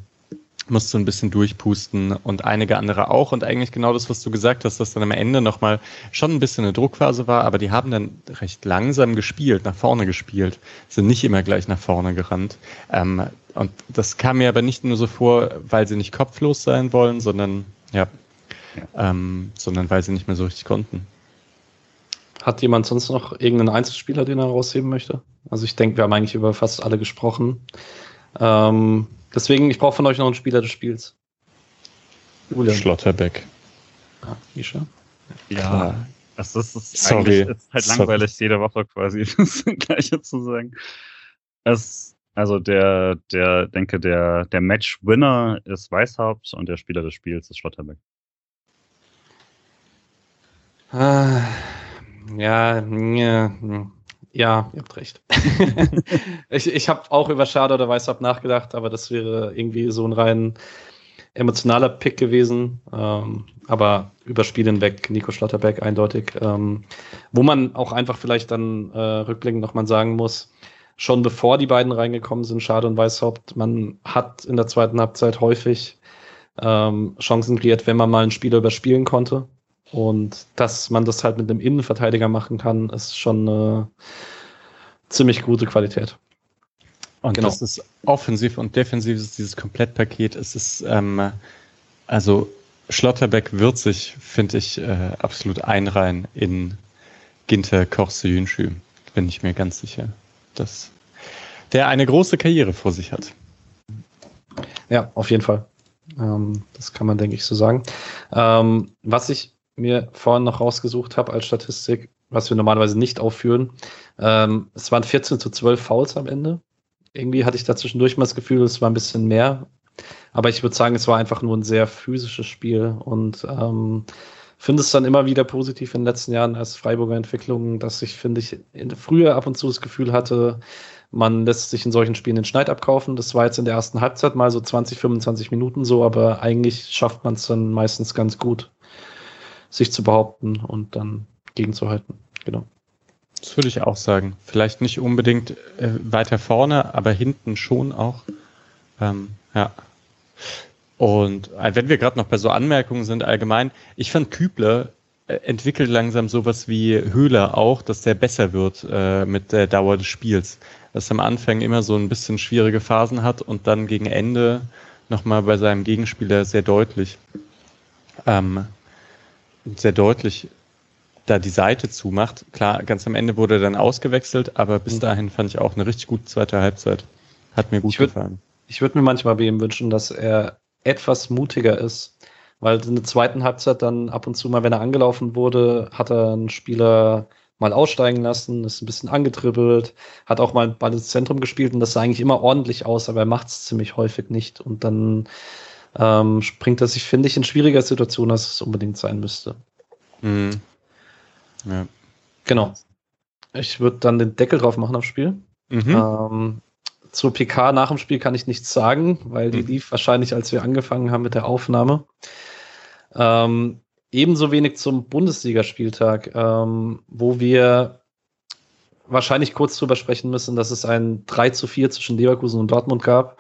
Musst du ein bisschen durchpusten und einige andere auch. Und eigentlich genau das, was du gesagt hast, dass dann am Ende nochmal schon ein bisschen eine Druckphase war, aber die haben dann recht langsam gespielt, nach vorne gespielt, sind nicht immer gleich nach vorne gerannt. Ähm, und das kam mir aber nicht nur so vor, weil sie nicht kopflos sein wollen, sondern, ja, ja. Ähm, sondern weil sie nicht mehr so richtig konnten. Hat jemand sonst noch irgendeinen Einzelspieler, den er rausheben möchte? Also ich denke, wir haben eigentlich über fast alle gesprochen. Ähm, Deswegen, ich brauche von euch noch einen Spieler des Spiels. Julian. Schlotterbeck. Ah, Isha. Ja, das ist, das ist, Sorry. Ist halt langweilig, Sorry. Jede Woche quasi das Gleiche zu sagen. Es, also der, der, denke, der, der Match-Winner ist Weißhaupt und der Spieler des Spiels ist Schlotterbeck. Ah, ja, ja. Ja, ihr habt recht. ich ich habe auch über Schade oder Weißhaupt nachgedacht, aber das wäre irgendwie so ein rein emotionaler Pick gewesen. Ähm, aber über Spiel hinweg, Nico Schlotterbeck eindeutig. Ähm, wo man auch einfach vielleicht dann äh, rückblickend nochmal sagen muss, schon bevor die beiden reingekommen sind, Schade und Weißhaupt, man hat in der zweiten Halbzeit häufig ähm, Chancen kreiert, wenn man mal einen Spieler überspielen konnte. Und dass man das halt mit einem Innenverteidiger machen kann, ist schon eine ziemlich gute Qualität. Und genau. Das ist offensiv und defensiv, ist dieses Komplettpaket. Es ist, ähm, also Schlotterbeck wird sich, finde ich, äh, absolut einreihen in Ginter, Korse, Jünschu. Bin ich mir ganz sicher, dass der eine große Karriere vor sich hat. Ja, auf jeden Fall. Ähm, das kann man, denke ich, so sagen. Ähm, was ich mir vorhin noch rausgesucht habe als Statistik, was wir normalerweise nicht aufführen. Ähm, es waren vierzehn zu zwölf Fouls am Ende. Irgendwie hatte ich da zwischendurch mal das Gefühl, es war ein bisschen mehr. Aber ich würde sagen, es war einfach nur ein sehr physisches Spiel und ähm, finde es dann immer wieder positiv in den letzten Jahren als Freiburger Entwicklung, dass ich, finde ich, früher ab und zu das Gefühl hatte, man lässt sich in solchen Spielen den Schneid abkaufen. Das war jetzt in der ersten Halbzeit mal so zwanzig, fünfundzwanzig Minuten so, aber eigentlich schafft man es dann meistens ganz gut, sich zu behaupten und dann gegenzuhalten. Genau. Das würde ich auch sagen. Vielleicht nicht unbedingt äh, weiter vorne, aber hinten schon auch. Ähm, ja. Und wenn wir gerade noch bei so Anmerkungen sind allgemein, ich fand Kübler entwickelt langsam sowas wie Höhler auch, dass der besser wird äh, mit der Dauer des Spiels. Dass er am Anfang immer so ein bisschen schwierige Phasen hat und dann gegen Ende nochmal bei seinem Gegenspieler sehr deutlich, ähm, sehr deutlich da die Seite zumacht. Klar, ganz am Ende wurde er dann ausgewechselt, aber bis dahin fand ich auch eine richtig gute zweite Halbzeit. Hat mir gut ich würd, gefallen. Ich würde mir manchmal bei ihm wünschen, dass er etwas mutiger ist, weil in der zweiten Halbzeit dann ab und zu mal, wenn er angelaufen wurde, hat er einen Spieler mal aussteigen lassen, ist ein bisschen angetribbelt, hat auch mal Ball ins Zentrum gespielt und das sah eigentlich immer ordentlich aus, aber er macht es ziemlich häufig nicht und dann ähm, springt er sich, finde ich, in schwieriger Situation, als es unbedingt sein müsste. Mhm. Ja. Genau. Ich würde dann den Deckel drauf machen aufs Spiel. Mhm. Ähm, zur P K nach dem Spiel kann ich nichts sagen, weil die lief wahrscheinlich, als wir angefangen haben mit der Aufnahme. Ähm, ebenso wenig zum Bundesligaspieltag, ähm, wo wir wahrscheinlich kurz drüber sprechen müssen, dass es ein drei zu vier zwischen Leverkusen und Dortmund gab.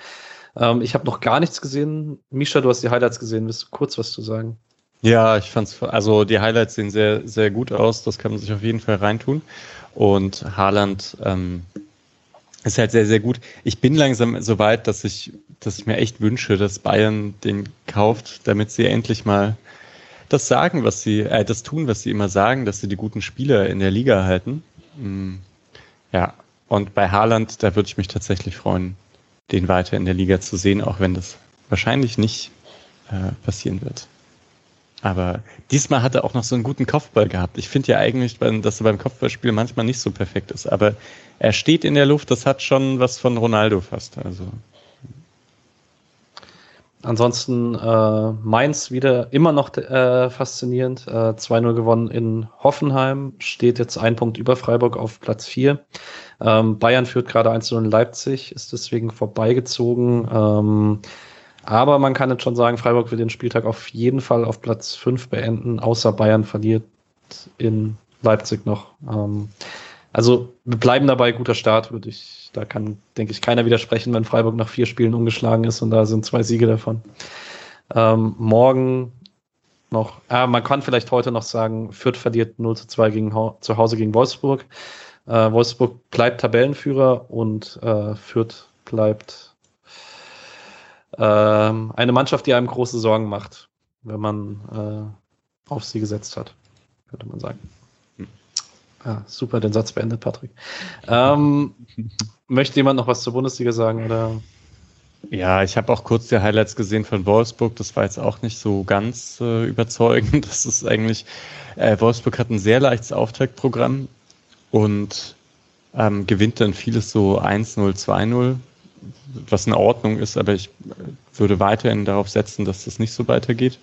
Ähm, ich habe noch gar nichts gesehen. Mischa, du hast die Highlights gesehen. Willst du kurz was zu sagen? Ja, ich fand's, also die Highlights sehen sehr, sehr gut aus. Das kann man sich auf jeden Fall reintun. Und Haaland, ähm, ist halt sehr, sehr gut. Ich bin langsam so weit, dass ich, dass ich mir echt wünsche, dass Bayern den kauft, damit sie endlich mal das sagen, was sie, äh, das tun, was sie immer sagen, dass sie die guten Spieler in der Liga halten. Mhm. Ja, und bei Haaland, da würde ich mich tatsächlich freuen, den weiter in der Liga zu sehen, auch wenn das wahrscheinlich nicht äh, passieren wird. Aber diesmal hat er auch noch so einen guten Kopfball gehabt. Ich finde ja eigentlich, dass er beim Kopfballspiel manchmal nicht so perfekt ist. Aber er steht in der Luft, das hat schon was von Ronaldo fast. Also. Ansonsten äh, Mainz wieder immer noch äh, faszinierend. Äh, zwei null gewonnen in Hoffenheim. Steht jetzt ein Punkt über Freiburg auf Platz vier. Ähm, Bayern führt gerade eins zu null in Leipzig, ist deswegen vorbeigezogen. Ähm, Aber man kann jetzt schon sagen, Freiburg will den Spieltag auf jeden Fall auf Platz fünf beenden, außer Bayern verliert in Leipzig noch. Also wir bleiben dabei, guter Start, würde ich, da kann, denke ich, keiner widersprechen, wenn Freiburg nach vier Spielen ungeschlagen ist und da sind zwei Siege davon. Ähm, morgen noch, ah, man kann vielleicht heute noch sagen, Fürth verliert null zu zwei gegen, zu Hause gegen Wolfsburg. Äh, Wolfsburg bleibt Tabellenführer und äh, Fürth bleibt eine Mannschaft, die einem große Sorgen macht, wenn man äh, auf sie gesetzt hat, könnte man sagen. Hm. Ah, super, den Satz beendet, Patrick. Ähm, möchte jemand noch was zur Bundesliga sagen? Oder? Ja, ich habe auch kurz die Highlights gesehen von Wolfsburg. Das war jetzt auch nicht so ganz äh, überzeugend. Das ist eigentlich, äh, Wolfsburg hat ein sehr leichtes Auftaktprogramm und ähm, gewinnt dann vieles so eins null, zwei null. Was in Ordnung ist, aber ich würde weiterhin darauf setzen, dass das nicht so weitergeht.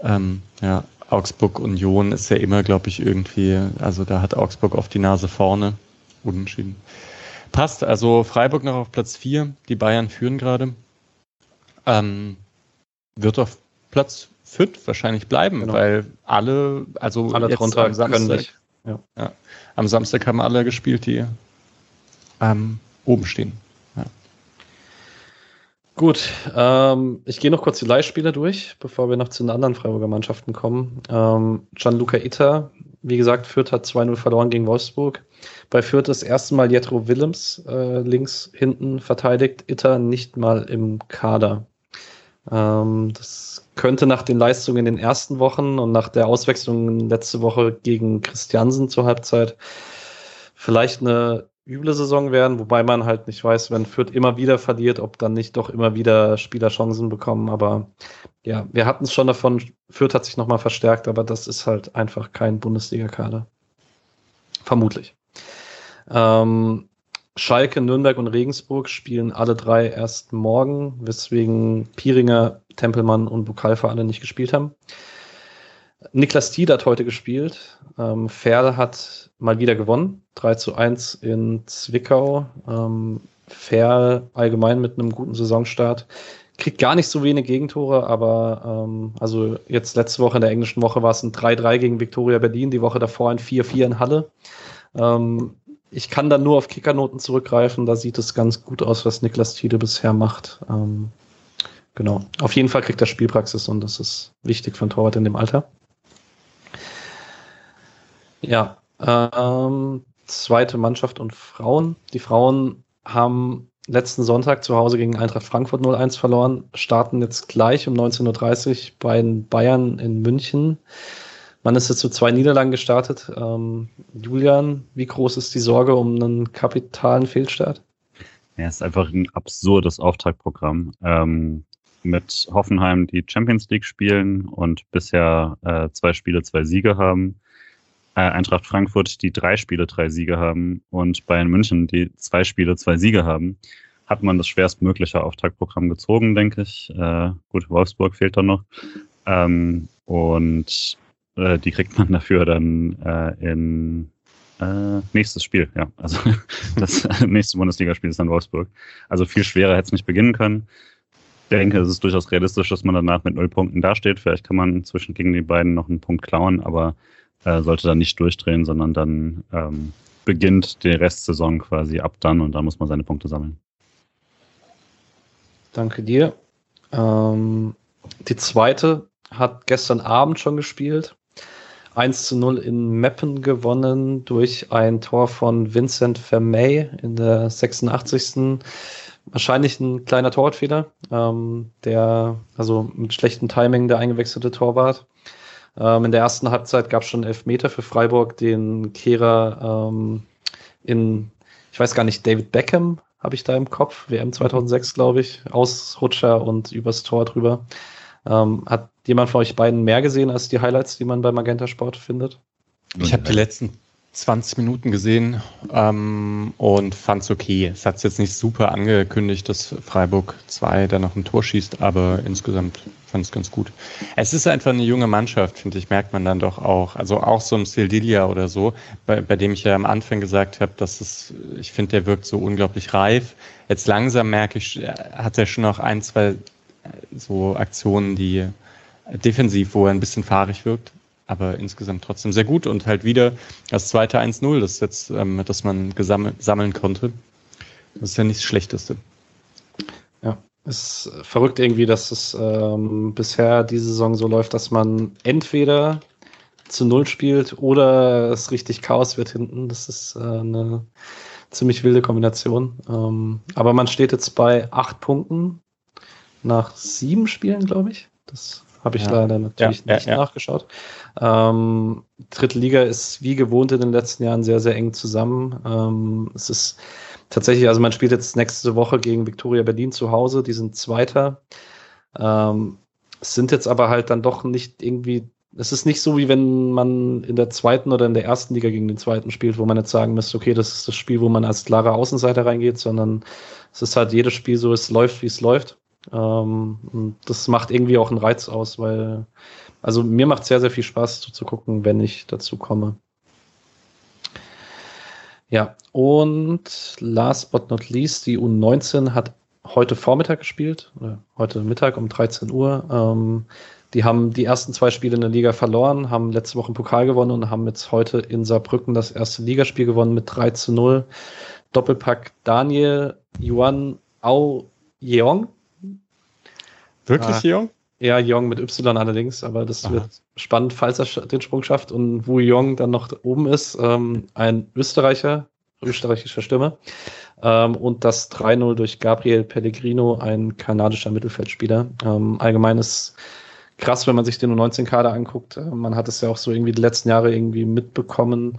Ähm, ja, Augsburg Union ist ja immer, glaube ich, irgendwie, also da hat Augsburg oft die Nase vorne. Unentschieden. Passt, also Freiburg noch auf Platz vier, die Bayern führen gerade. Ähm, wird auf Platz fünf wahrscheinlich bleiben, genau. Weil alle, also alle jetzt am Samstag, ja. Ja, am Samstag haben alle gespielt, die ähm, oben stehen. Gut, ähm, ich gehe noch kurz die Leihspieler durch, bevor wir noch zu den anderen Freiburger Mannschaften kommen. Ähm, Gianluca Itter, wie gesagt, Fürth hat zwei null verloren gegen Wolfsburg. Bei Fürth das erste Mal Jethro Willems äh, links hinten verteidigt, Itter nicht mal im Kader. Ähm, das könnte nach den Leistungen in den ersten Wochen und nach der Auswechslung letzte Woche gegen Christiansen zur Halbzeit vielleicht eine üble Saison werden, wobei man halt nicht weiß, wenn Fürth immer wieder verliert, ob dann nicht doch immer wieder Spieler Chancen bekommen, aber ja, wir hatten es schon davon, Fürth hat sich nochmal verstärkt, aber das ist halt einfach kein Bundesliga-Kader. Vermutlich. Ähm, Schalke, Nürnberg und Regensburg spielen alle drei erst morgen, weswegen Piringer, Tempelmann und Bukalfa alle nicht gespielt haben. Niklas Tiede hat heute gespielt. Ähm, Ferl hat mal wieder gewonnen. drei zu eins in Zwickau. Ähm, Ferl allgemein mit einem guten Saisonstart. Kriegt gar nicht so wenig Gegentore, aber ähm, also jetzt letzte Woche in der englischen Woche war es ein drei drei gegen Viktoria Berlin, die Woche davor ein vier vier in Halle. Ähm, ich kann dann nur auf Kickernoten zurückgreifen. Da sieht es ganz gut aus, was Niklas Tiede bisher macht. Ähm, genau. Auf jeden Fall kriegt er Spielpraxis und das ist wichtig für einen Torwart in dem Alter. Ja, ähm, zweite Mannschaft und Frauen. Die Frauen haben letzten Sonntag zu Hause gegen Eintracht Frankfurt null eins verloren, starten jetzt gleich um neunzehn Uhr dreißig bei den Bayern in München. Man ist jetzt zu zwei Niederlagen gestartet. Ähm, Julian, wie groß ist die Sorge um einen kapitalen Fehlstart? Ja, es ist einfach ein absurdes Auftaktprogramm. Ähm, mit Hoffenheim die Champions League spielen und bisher äh, zwei Spiele, zwei Siege haben. Äh, Eintracht Frankfurt, die drei Spiele, drei Siege haben. Und Bayern München, die zwei Spiele, zwei Siege haben. Hat man das schwerstmögliche Auftaktprogramm gezogen, denke ich. Äh, gut, Wolfsburg fehlt da noch. Ähm, und die kriegt man dafür dann äh, in äh, nächstes Spiel, ja. Also das nächste Bundesligaspiel ist dann Wolfsburg. Also viel schwerer hätte es nicht beginnen können. Ich denke, es ist durchaus realistisch, dass man danach mit null Punkten dasteht. Vielleicht kann man zwischen gegen die beiden noch einen Punkt klauen, aber äh, sollte dann nicht durchdrehen, sondern dann ähm, beginnt die Restsaison quasi ab dann und da muss man seine Punkte sammeln. Danke dir. Ähm, die zweite hat gestern Abend schon gespielt. eins zu null in Meppen gewonnen durch ein Tor von Vincent Vermey in der sechsundachtzigsten Wahrscheinlich ein kleiner Torwartfehler, ähm, der, also mit schlechtem Timing der eingewechselte Torwart. Ähm, in der ersten Halbzeit gab es schon Elfmeter für Freiburg, den Kehrer ähm, in, ich weiß gar nicht, David Beckham habe ich da im Kopf, W M zweitausendsechs, glaube ich, Ausrutscher und übers Tor drüber. Ähm, hat jemand von euch beiden mehr gesehen als die Highlights, die man bei Magenta Sport findet? Ich habe die letzten zwanzig Minuten gesehen ähm, und fand es okay. Es hat es jetzt nicht super angekündigt, dass Freiburg zwei da noch ein Tor schießt, aber insgesamt fand es ganz gut. Es ist einfach eine junge Mannschaft, finde ich, merkt man dann doch auch. Also auch so ein Sildilia oder so, bei, bei dem ich ja am Anfang gesagt habe, dass es, ich finde, der wirkt so unglaublich reif. Jetzt langsam merke ich, hat er schon noch ein, zwei so Aktionen, die defensiv, wo er ein bisschen fahrig wirkt, aber insgesamt trotzdem sehr gut und halt wieder das zweite eins null, das jetzt, ähm, das man gesammelt, sammeln konnte. Das ist ja nicht das Schlechteste. Ja, es ist verrückt irgendwie, dass es ähm, bisher diese Saison so läuft, dass man entweder zu Null spielt oder es richtig Chaos wird hinten. Das ist äh, eine ziemlich wilde Kombination. Ähm, aber man steht jetzt bei acht Punkten nach sieben Spielen, glaube ich. Das habe ich ja leider natürlich ja, nicht ja, ja. nachgeschaut. Ähm, Dritte Liga ist wie gewohnt in den letzten Jahren sehr, sehr eng zusammen. Ähm, es ist tatsächlich, also man spielt jetzt nächste Woche gegen Viktoria Berlin zu Hause, die sind Zweiter. Ähm, es sind jetzt aber halt dann doch nicht irgendwie, es ist nicht so, wie wenn man in der zweiten oder in der ersten Liga gegen den zweiten spielt, wo man jetzt sagen müsste, okay, das ist das Spiel, wo man als klarer Außenseiter reingeht, sondern es ist halt jedes Spiel so, es läuft, wie es läuft. Ähm, das macht irgendwie auch einen Reiz aus, weil, also mir macht es sehr, sehr viel Spaß so zu gucken, wenn ich dazu komme. Ja, und last but not least, die U neunzehn hat heute Vormittag gespielt, oder heute Mittag um dreizehn Uhr. Ähm, die haben die ersten zwei Spiele in der Liga verloren, haben letzte Woche einen Pokal gewonnen und haben jetzt heute in Saarbrücken das erste Ligaspiel gewonnen mit drei zu null. Doppelpack Daniel, Yuan, Au, Jeong. Wirklich ah, Jeong? Ja, Jeong mit Y allerdings, aber das Aha. wird spannend, falls er den Sprung schafft und wo Jeong dann noch oben ist, ähm, ein Österreicher, österreichischer Stürmer ähm, und das drei null durch Gabriel Pellegrino, ein kanadischer Mittelfeldspieler. Ähm, allgemein ist krass, wenn man sich den U neunzehn-Kader anguckt, man hat es ja auch so irgendwie die letzten Jahre irgendwie mitbekommen,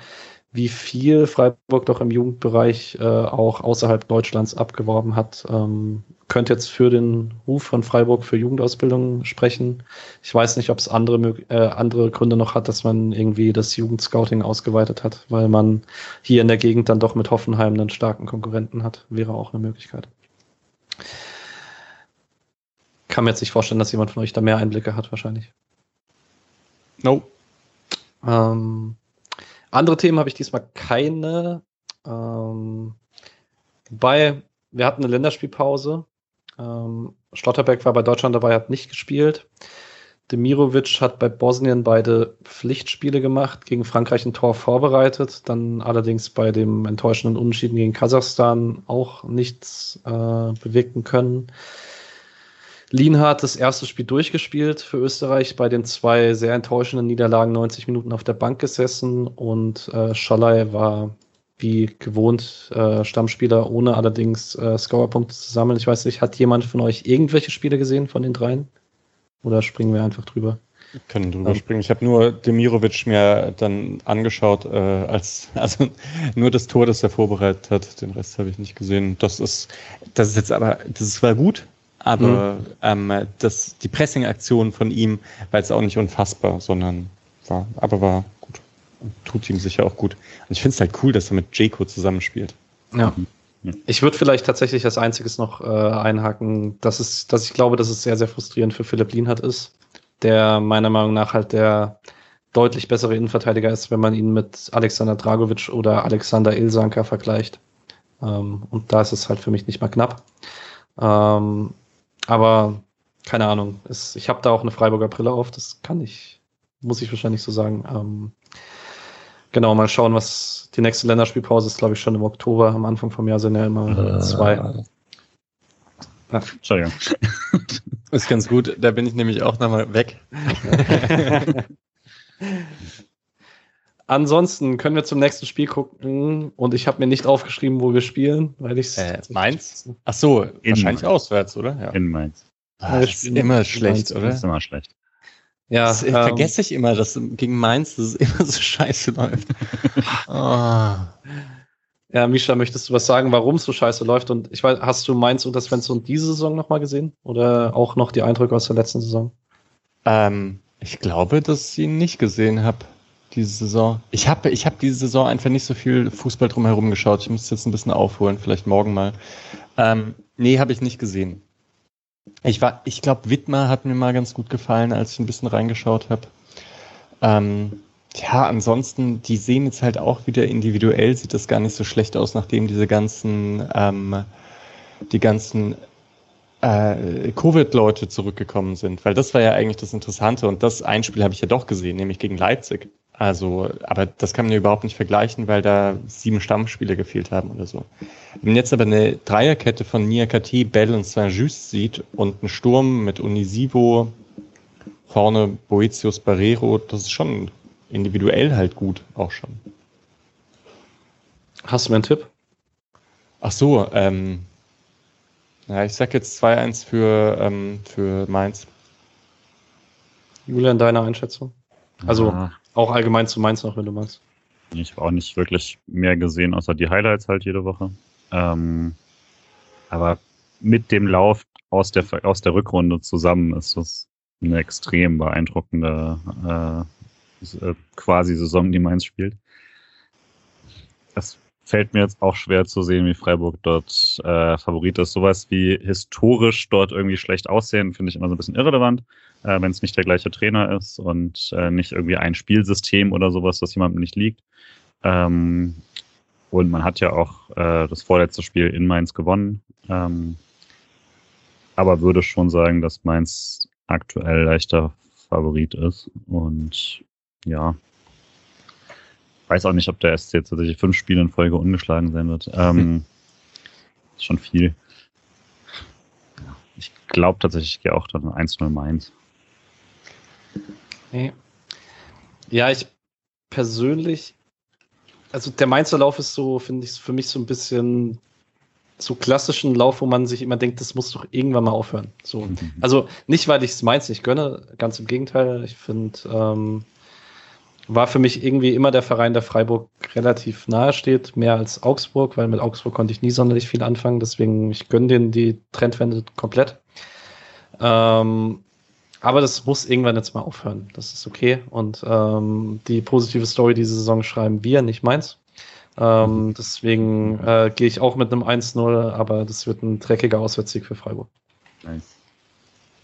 wie viel Freiburg doch im Jugendbereich äh, auch außerhalb Deutschlands abgeworben hat. Ähm, könnt jetzt für den Ruf von Freiburg für Jugendausbildung sprechen. Ich weiß nicht, ob es andere, äh, andere Gründe noch hat, dass man irgendwie das Jugendscouting ausgeweitet hat, weil man hier in der Gegend dann doch mit Hoffenheim einen starken Konkurrenten hat. Wäre auch eine Möglichkeit. Kann mir jetzt nicht vorstellen, dass jemand von euch da mehr Einblicke hat, wahrscheinlich. No. Ähm... Andere Themen habe ich diesmal keine. Ähm, bei, wir hatten eine Länderspielpause. Ähm, Schlotterbeck war bei Deutschland dabei, hat nicht gespielt. Demirović hat bei Bosnien beide Pflichtspiele gemacht, gegen Frankreich ein Tor vorbereitet, dann allerdings bei dem enttäuschenden Unentschieden gegen Kasachstan auch nichts äh, bewirken können. Lienhart das erste Spiel durchgespielt für Österreich, bei den zwei sehr enttäuschenden Niederlagen neunzig Minuten auf der Bank gesessen, und äh, Sallai war wie gewohnt äh, Stammspieler, ohne allerdings äh, Scorerpunkte zu sammeln. Ich weiß nicht, hat jemand von euch irgendwelche Spiele gesehen von den dreien? Oder springen wir einfach drüber? Wir können drüber ähm, springen. Ich habe nur Demirović mir dann angeschaut, äh, als also nur das Tor, das er vorbereitet hat. Den Rest habe ich nicht gesehen. Das ist, das ist jetzt aber, das war gut. Aber mhm. ähm, das, die Pressing-Aktion von ihm war jetzt auch nicht unfassbar, sondern war, aber war gut. Tut ihm sicher auch gut. Und ich finde es halt cool, dass er mit Dzeko zusammenspielt. Ja. Mhm. Ich würde vielleicht tatsächlich als einziges noch äh, einhaken, dass, es, dass ich glaube, dass es sehr, sehr frustrierend für Philipp Lienhart ist, der meiner Meinung nach halt der deutlich bessere Innenverteidiger ist, wenn man ihn mit Alexander Dragovic oder Alexander Ilsanker vergleicht. Ähm, und da ist es halt für mich nicht mal knapp. Ähm, Aber keine Ahnung, es, ich habe da auch eine Freiburger Brille auf, das kann ich, muss ich wahrscheinlich so sagen. Ähm, genau, mal schauen, was die nächste Länderspielpause ist, glaube ich, schon im Oktober. Am Anfang vom Jahr sind ja immer äh, zwei. Ach. Entschuldigung. Ist ganz gut, da bin ich nämlich auch nochmal weg. Ansonsten können wir zum nächsten Spiel gucken, und ich habe mir nicht aufgeschrieben, wo wir spielen, weil ich äh, Mainz? Ach so, in wahrscheinlich Mainz. Auswärts, oder? Ja. In Mainz. Ah, das ist immer schlecht, Mainz, oder? Das ist immer schlecht. Ja, das ähm, vergesse ich immer, dass gegen Mainz das immer so scheiße läuft. Oh. Ja, Mischa, möchtest du was sagen, warum es so scheiße läuft? Und ich weiß, hast du Mainz und das Svensson diese Saison nochmal gesehen? Oder auch noch die Eindrücke aus der letzten Saison? Ähm, ich glaube, dass ich ihn nicht gesehen habe. Diese Saison. Ich habe ich hab diese Saison einfach nicht so viel Fußball drumherum geschaut. Ich muss jetzt ein bisschen aufholen, vielleicht morgen mal. Ähm, nee, habe ich nicht gesehen. Ich war, ich glaube, Widmer hat mir mal ganz gut gefallen, als ich ein bisschen reingeschaut habe. Ähm, ja, ansonsten, die sehen jetzt halt auch wieder individuell, sieht das gar nicht so schlecht aus, nachdem diese ganzen, ähm, die ganzen Äh, Covid-Leute zurückgekommen sind, weil das war ja eigentlich das Interessante, und das ein Spiel habe ich ja doch gesehen, nämlich gegen Leipzig. Also, aber das kann man ja überhaupt nicht vergleichen, weil da sieben Stammspieler gefehlt haben oder so. Wenn man jetzt aber eine Dreierkette von Niakate, Bell und Saint-Just sieht und einen Sturm mit Unisivo, vorne Boetius, Barreiro, das ist schon individuell halt gut, auch schon. Hast du mir einen Tipp? Ach so, ähm, ja, ich sag jetzt zwei eins für, ähm, für Mainz. Julian, deine Einschätzung? Also ja, auch allgemein zu Mainz noch, wenn du magst. Ich habe auch nicht wirklich mehr gesehen, außer die Highlights halt jede Woche. Ähm, aber mit dem Lauf aus der, aus der Rückrunde zusammen ist das eine extrem beeindruckende äh, quasi Saison, die Mainz spielt. Das fällt mir jetzt auch schwer zu sehen, wie Freiburg dort äh, Favorit ist. Sowas wie historisch dort irgendwie schlecht aussehen, finde ich immer so ein bisschen irrelevant, äh, wenn es nicht der gleiche Trainer ist und äh, nicht irgendwie ein Spielsystem oder sowas, das jemandem nicht liegt. Ähm, und man hat ja auch äh, das vorletzte Spiel in Mainz gewonnen. Ähm, aber würde schon sagen, dass Mainz aktuell leichter Favorit ist. Und ja, ich weiß auch nicht, ob der S C jetzt tatsächlich fünf Spiele in Folge ungeschlagen sein wird. Ähm, ist schon viel. Ich glaube tatsächlich, ich gehe auch dann eins null Mainz. Nee. Ja, ich persönlich, also der Mainzer Lauf ist so, finde ich, für mich so ein bisschen so klassischen Lauf, wo man sich immer denkt, das muss doch irgendwann mal aufhören. So. Mhm. Also nicht, weil ich es Mainz nicht gönne, ganz im Gegenteil. Ich finde, ähm, war für mich irgendwie immer der Verein, der Freiburg relativ nahe steht, mehr als Augsburg, weil mit Augsburg konnte ich nie sonderlich viel anfangen, deswegen, ich gönne denen die Trendwende komplett. Ähm, aber das muss irgendwann jetzt mal aufhören, das ist okay, und ähm, die positive Story diese Saison schreiben wir, nicht Mainz. Ähm, deswegen äh, gehe ich auch mit einem eins null, aber das wird ein dreckiger Auswärtssieg für Freiburg. Nice.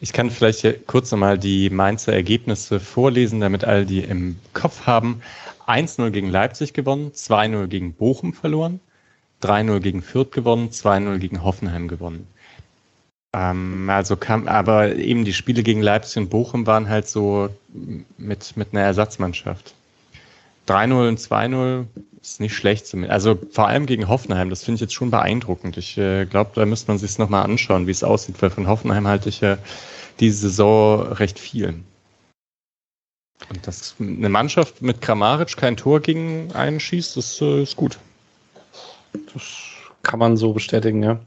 Ich kann vielleicht hier kurz nochmal die Mainzer Ergebnisse vorlesen, damit alle die im Kopf haben. eins null gegen Leipzig gewonnen, zwei null gegen Bochum verloren, drei null gegen Fürth gewonnen, zwei null gegen Hoffenheim gewonnen. Ähm, also kam, aber eben die Spiele gegen Leipzig und Bochum waren halt so mit, mit einer Ersatzmannschaft. drei null und zwei null ist nicht schlecht. Also vor allem gegen Hoffenheim, das finde ich jetzt schon beeindruckend. Ich äh, glaube, da müsste man sich es nochmal anschauen, wie es aussieht, weil von Hoffenheim halte ich äh, diese Saison recht viel. Und dass eine Mannschaft mit Kramaric kein Tor gegen einen schießt, das äh, ist gut. Das kann man so bestätigen, ja.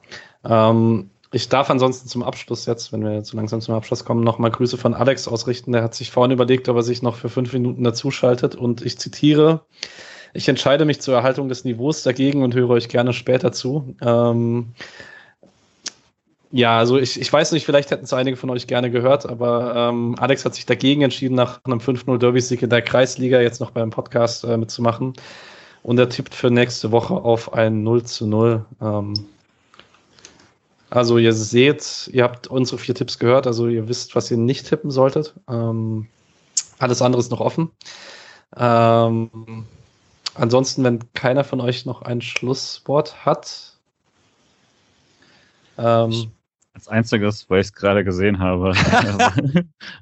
Ähm, ich darf ansonsten zum Abschluss jetzt, wenn wir zu langsam zum Abschluss kommen, nochmal Grüße von Alex ausrichten. Der hat sich vorhin überlegt, ob er sich noch für fünf Minuten dazuschaltet. Und ich zitiere: Ich entscheide mich zur Erhaltung des Niveaus dagegen und höre euch gerne später zu. Ähm, ja, also ich, ich weiß nicht, vielleicht hätten es einige von euch gerne gehört, aber ähm, Alex hat sich dagegen entschieden, nach einem fünf null Derby-Sieg in der Kreisliga jetzt noch beim Podcast äh, mitzumachen. Und er tippt für nächste Woche auf ein null zu null. Ähm, also ihr seht, ihr habt unsere vier Tipps gehört, also ihr wisst, was ihr nicht tippen solltet. Ähm, alles andere ist noch offen. Ähm, ansonsten, wenn keiner von euch noch ein Schlusswort hat... Ähm, als einziges, weil ich es gerade gesehen habe,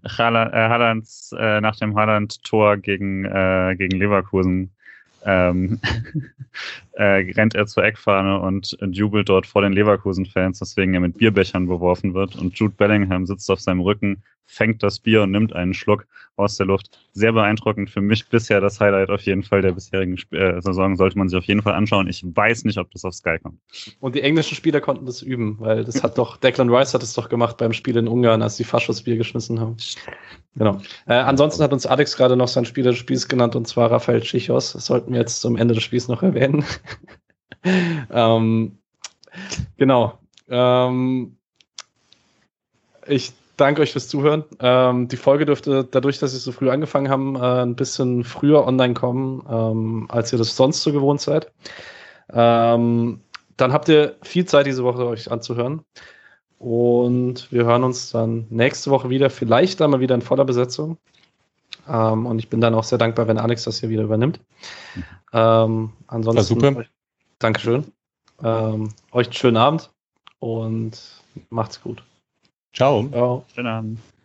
Haaland, äh, Haalands, äh, nach dem Haaland-Tor gegen, äh, gegen Leverkusen ähm, äh, rennt er zur Eckfahne und jubelt dort vor den Leverkusen-Fans, weswegen er mit Bierbechern beworfen wird, und Jude Bellingham sitzt auf seinem Rücken, fängt das Bier und nimmt einen Schluck aus der Luft. Sehr beeindruckend, für mich bisher das Highlight auf jeden Fall der bisherigen Sp- äh, Saison, sollte man sich auf jeden Fall anschauen. Ich weiß nicht, ob das auf Sky kommt. Und die englischen Spieler konnten das üben, weil das hat doch, Declan Rice hat es doch gemacht beim Spiel in Ungarn, als die Faschos Bier geschmissen haben. Genau. Äh, ansonsten hat uns Alex gerade noch sein Spieler des Spiels genannt, und zwar Rafael Czichos. Das sollten wir jetzt zum Ende des Spiels noch erwähnen. ähm, genau. Ähm, ich Danke euch fürs Zuhören. Ähm, die Folge dürfte, dadurch, dass wir so früh angefangen haben, äh, ein bisschen früher online kommen, ähm, als ihr das sonst so gewohnt seid. Ähm, dann habt ihr viel Zeit diese Woche, euch anzuhören. Und wir hören uns dann nächste Woche wieder, vielleicht einmal wieder in voller Besetzung. Ähm, und ich bin dann auch sehr dankbar, wenn Alex das hier wieder übernimmt. Ähm, ansonsten, super. Euch, Dankeschön. Ähm, euch einen schönen Abend und macht's gut. Ciao. Ciao. Schönen Abend.